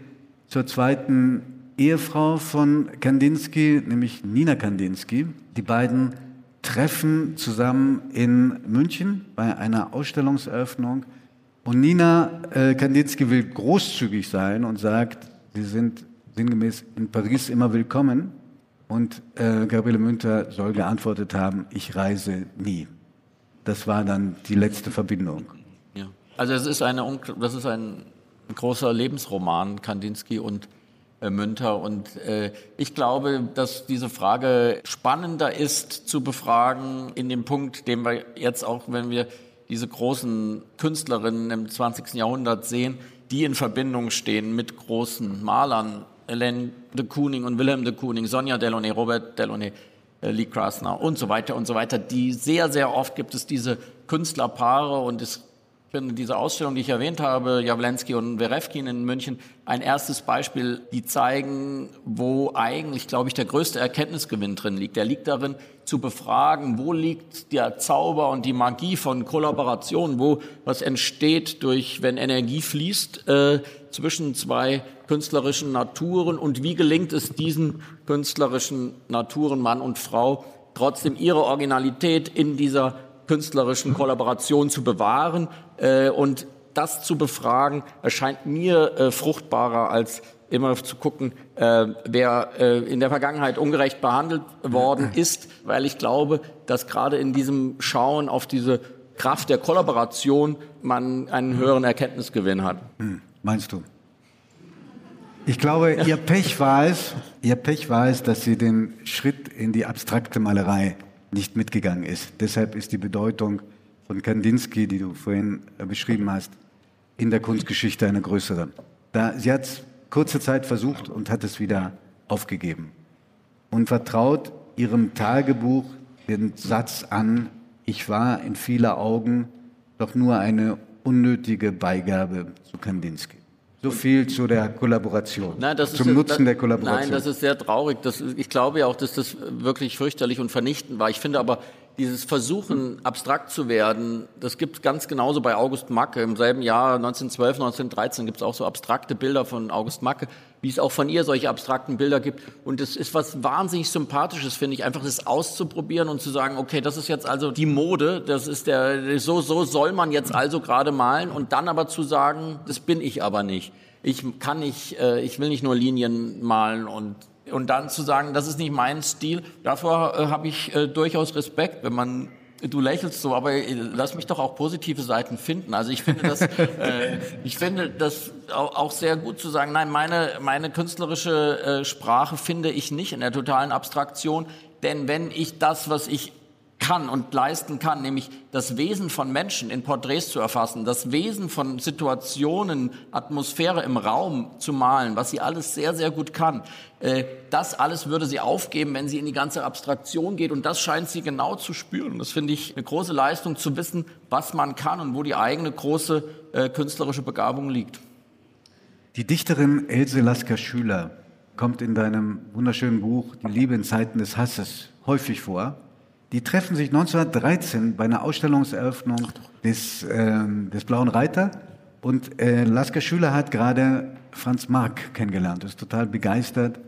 zur zweiten Ehefrau von Kandinsky, nämlich Nina Kandinsky. Die beiden treffen zusammen in München bei einer Ausstellungseröffnung. Und Nina äh, Kandinsky will großzügig sein und sagt, sie sind sinngemäß in Paris immer willkommen. Und äh, Gabriele Münter soll geantwortet haben, ich reise nie. Das war dann die letzte Verbindung. Ja. Also es ist eine, das ist ein großer Lebensroman, Kandinsky und Münter. Und äh, ich glaube, dass diese Frage spannender ist zu befragen in dem Punkt, den wir jetzt auch, wenn wir diese großen Künstlerinnen im zwanzigsten Jahrhundert sehen, die in Verbindung stehen mit großen Malern, Hélène de Kooning und Wilhelm de Kooning, Sonia Delaunay, Robert Delaunay, äh, Lee Krasner und so weiter und so weiter. Die sehr, sehr oft gibt es diese Künstlerpaare und es Ich finde diese Ausstellung, die ich erwähnt habe, Jawlensky und Werefkin in München, ein erstes Beispiel, die zeigen, wo eigentlich, glaube ich, der größte Erkenntnisgewinn drin liegt. Der liegt darin, zu befragen, wo liegt der Zauber und die Magie von Kollaboration, wo was entsteht durch, wenn Energie fließt, äh, zwischen zwei künstlerischen Naturen und wie gelingt es diesen künstlerischen Naturen, Mann und Frau, trotzdem ihre Originalität in dieser künstlerischen Kollaboration zu bewahren äh, und das zu befragen, erscheint mir äh, fruchtbarer, als immer zu gucken, äh, wer äh, in der Vergangenheit ungerecht behandelt worden ist, weil ich glaube, dass gerade in diesem Schauen auf diese Kraft der Kollaboration man einen höheren Erkenntnisgewinn hat. Hm, meinst du? Ich glaube, ihr Pech war es, ihr Pech war es, dass sie den Schritt in die abstrakte Malerei nicht mitgegangen ist. Deshalb ist die Bedeutung von Kandinsky, die du vorhin beschrieben hast, in der Kunstgeschichte eine größere. Da, sie hat es kurze Zeit versucht und hat es wieder aufgegeben und vertraut ihrem Tagebuch den Satz an: Ich war in vieler Augen doch nur eine unnötige Beigabe zu Kandinsky. So viel zu der Kollaboration, nein, das zum ist, Nutzen das, der Kollaboration. Nein, das ist sehr traurig. Das, ich glaube ja auch, dass das wirklich fürchterlich und vernichtend war. Ich finde aber, dieses Versuchen, abstrakt zu werden, das gibt es ganz genauso bei August Macke. Im selben Jahr, neunzehnhundertzwölf, neunzehnhundertdreizehn, gibt es auch so abstrakte Bilder von August Macke, wie es auch von ihr solche abstrakten Bilder gibt. Und es ist was wahnsinnig Sympathisches, finde ich, einfach das auszuprobieren und zu sagen, okay, das ist jetzt also die Mode, das ist der, so, so soll man jetzt also gerade malen, und dann aber zu sagen, das bin ich aber nicht. Ich kann nicht, äh, ich will nicht nur Linien malen und, und dann zu sagen, das ist nicht mein Stil. Davor äh, habe ich äh, durchaus Respekt, wenn man... Du lächelst so, aber lass mich doch auch positive Seiten finden. Also ich finde das, äh, ich finde das auch sehr gut zu sagen, nein, meine, meine künstlerische äh, Sprache finde ich nicht in der totalen Abstraktion, denn wenn ich das, was ich kann und leisten kann, nämlich das Wesen von Menschen in Porträts zu erfassen, das Wesen von Situationen, Atmosphäre im Raum zu malen, was sie alles sehr, sehr gut kann. Äh, das alles würde sie aufgeben, wenn sie in die ganze Abstraktion geht, und das scheint sie genau zu spüren. Das finde ich eine große Leistung, zu wissen, was man kann und wo die eigene große äh, künstlerische Begabung liegt. Die Dichterin Else Lasker-Schüler kommt in deinem wunderschönen Buch Die Liebe in Zeiten des Hasses häufig vor. Die treffen sich neunzehnhundertdreizehn bei einer Ausstellungseröffnung des, äh, des Blauen Reiter. Und äh, Lasker-Schüler hat gerade Franz Marc kennengelernt, ist total begeistert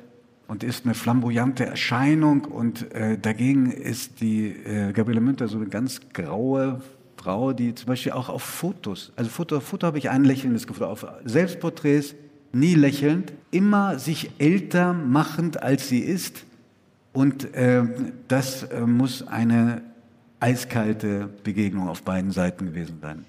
und ist eine flamboyante Erscheinung. Und äh, dagegen ist die äh, Gabriele Münter so eine ganz graue Frau, die zum Beispiel auch auf Fotos, also Foto, Foto habe ich ein lächelndes Gefühl, auf Selbstporträts nie lächelnd, immer sich älter machend, als sie ist. Und äh, das äh, muss eine eiskalte Begegnung auf beiden Seiten gewesen sein.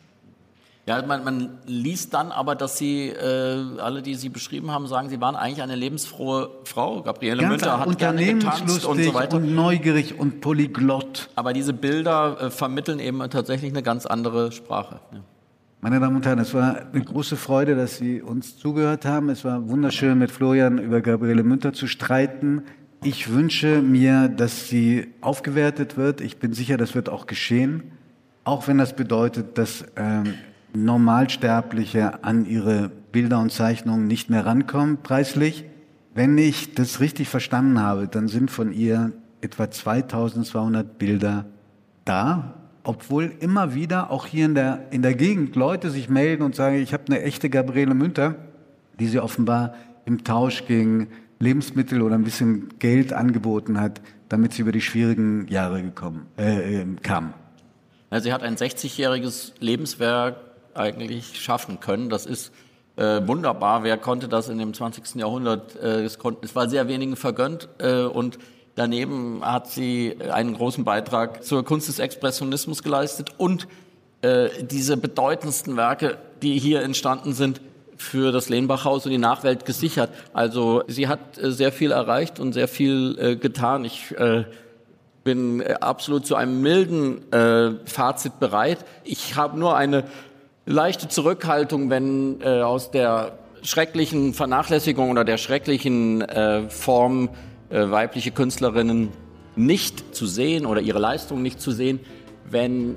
Ja, man, man liest dann aber, dass sie, äh, alle, die sie beschrieben haben, sagen, sie waren eigentlich eine lebensfrohe Frau. Gabriele Ganz Münter hat gerne getanzt und so weiter. Und neugierig und polyglott. Aber diese Bilder äh, vermitteln eben tatsächlich eine ganz andere Sprache. Ja. Meine Damen und Herren, es war eine große Freude, dass Sie uns zugehört haben. Es war wunderschön, mit Florian über Gabriele Münter zu streiten. Ich wünsche mir, dass sie aufgewertet wird. Ich bin sicher, das wird auch geschehen. Auch wenn das bedeutet, dass ähm, Normalsterbliche an ihre Bilder und Zeichnungen nicht mehr rankommen, preislich. Wenn ich das richtig verstanden habe, dann sind von ihr etwa zweitausendzweihundert Bilder da, obwohl immer wieder auch hier in der, in der Gegend Leute sich melden und sagen, ich habe eine echte Gabriele Münter, die sie offenbar im Tausch gegen Lebensmittel oder ein bisschen Geld angeboten hat, damit sie über die schwierigen Jahre gekommen, äh, kam. Also sie hat ein sechzigjähriges Lebenswerk eigentlich schaffen können. Das ist äh, wunderbar. Wer konnte das in dem zwanzigsten Jahrhundert? Äh, es, konnten, es war sehr wenigen vergönnt. Äh, und daneben hat sie einen großen Beitrag zur Kunst des Expressionismus geleistet. Und äh, diese bedeutendsten Werke, die hier entstanden sind, für das Lenbachhaus und die Nachwelt gesichert. Also sie hat sehr viel erreicht und sehr viel getan. Ich äh, bin absolut zu einem milden äh, Fazit bereit. Ich habe nur eine leichte Zurückhaltung, wenn äh, aus der schrecklichen Vernachlässigung oder der schrecklichen äh, Form äh, weibliche Künstlerinnen nicht zu sehen oder ihre Leistung nicht zu sehen, wenn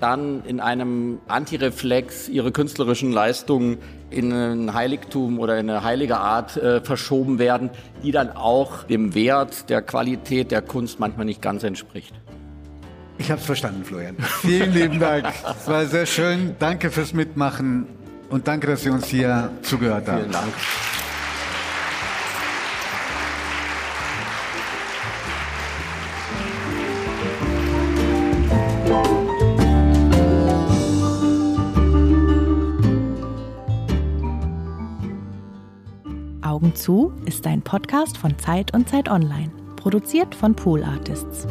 dann in einem Antireflex ihre künstlerischen Leistungen in ein Heiligtum oder in eine heilige Art äh, verschoben werden, die dann auch dem Wert, der Qualität der Kunst manchmal nicht ganz entspricht. Ich habe es verstanden, Florian. Vielen lieben Dank. Es war sehr schön. Danke fürs Mitmachen und danke, dass Sie uns hier zugehört haben. Vielen Dank. Augen zu ist ein Podcast von Zeit und Zeit Online, produziert von Pool Artists.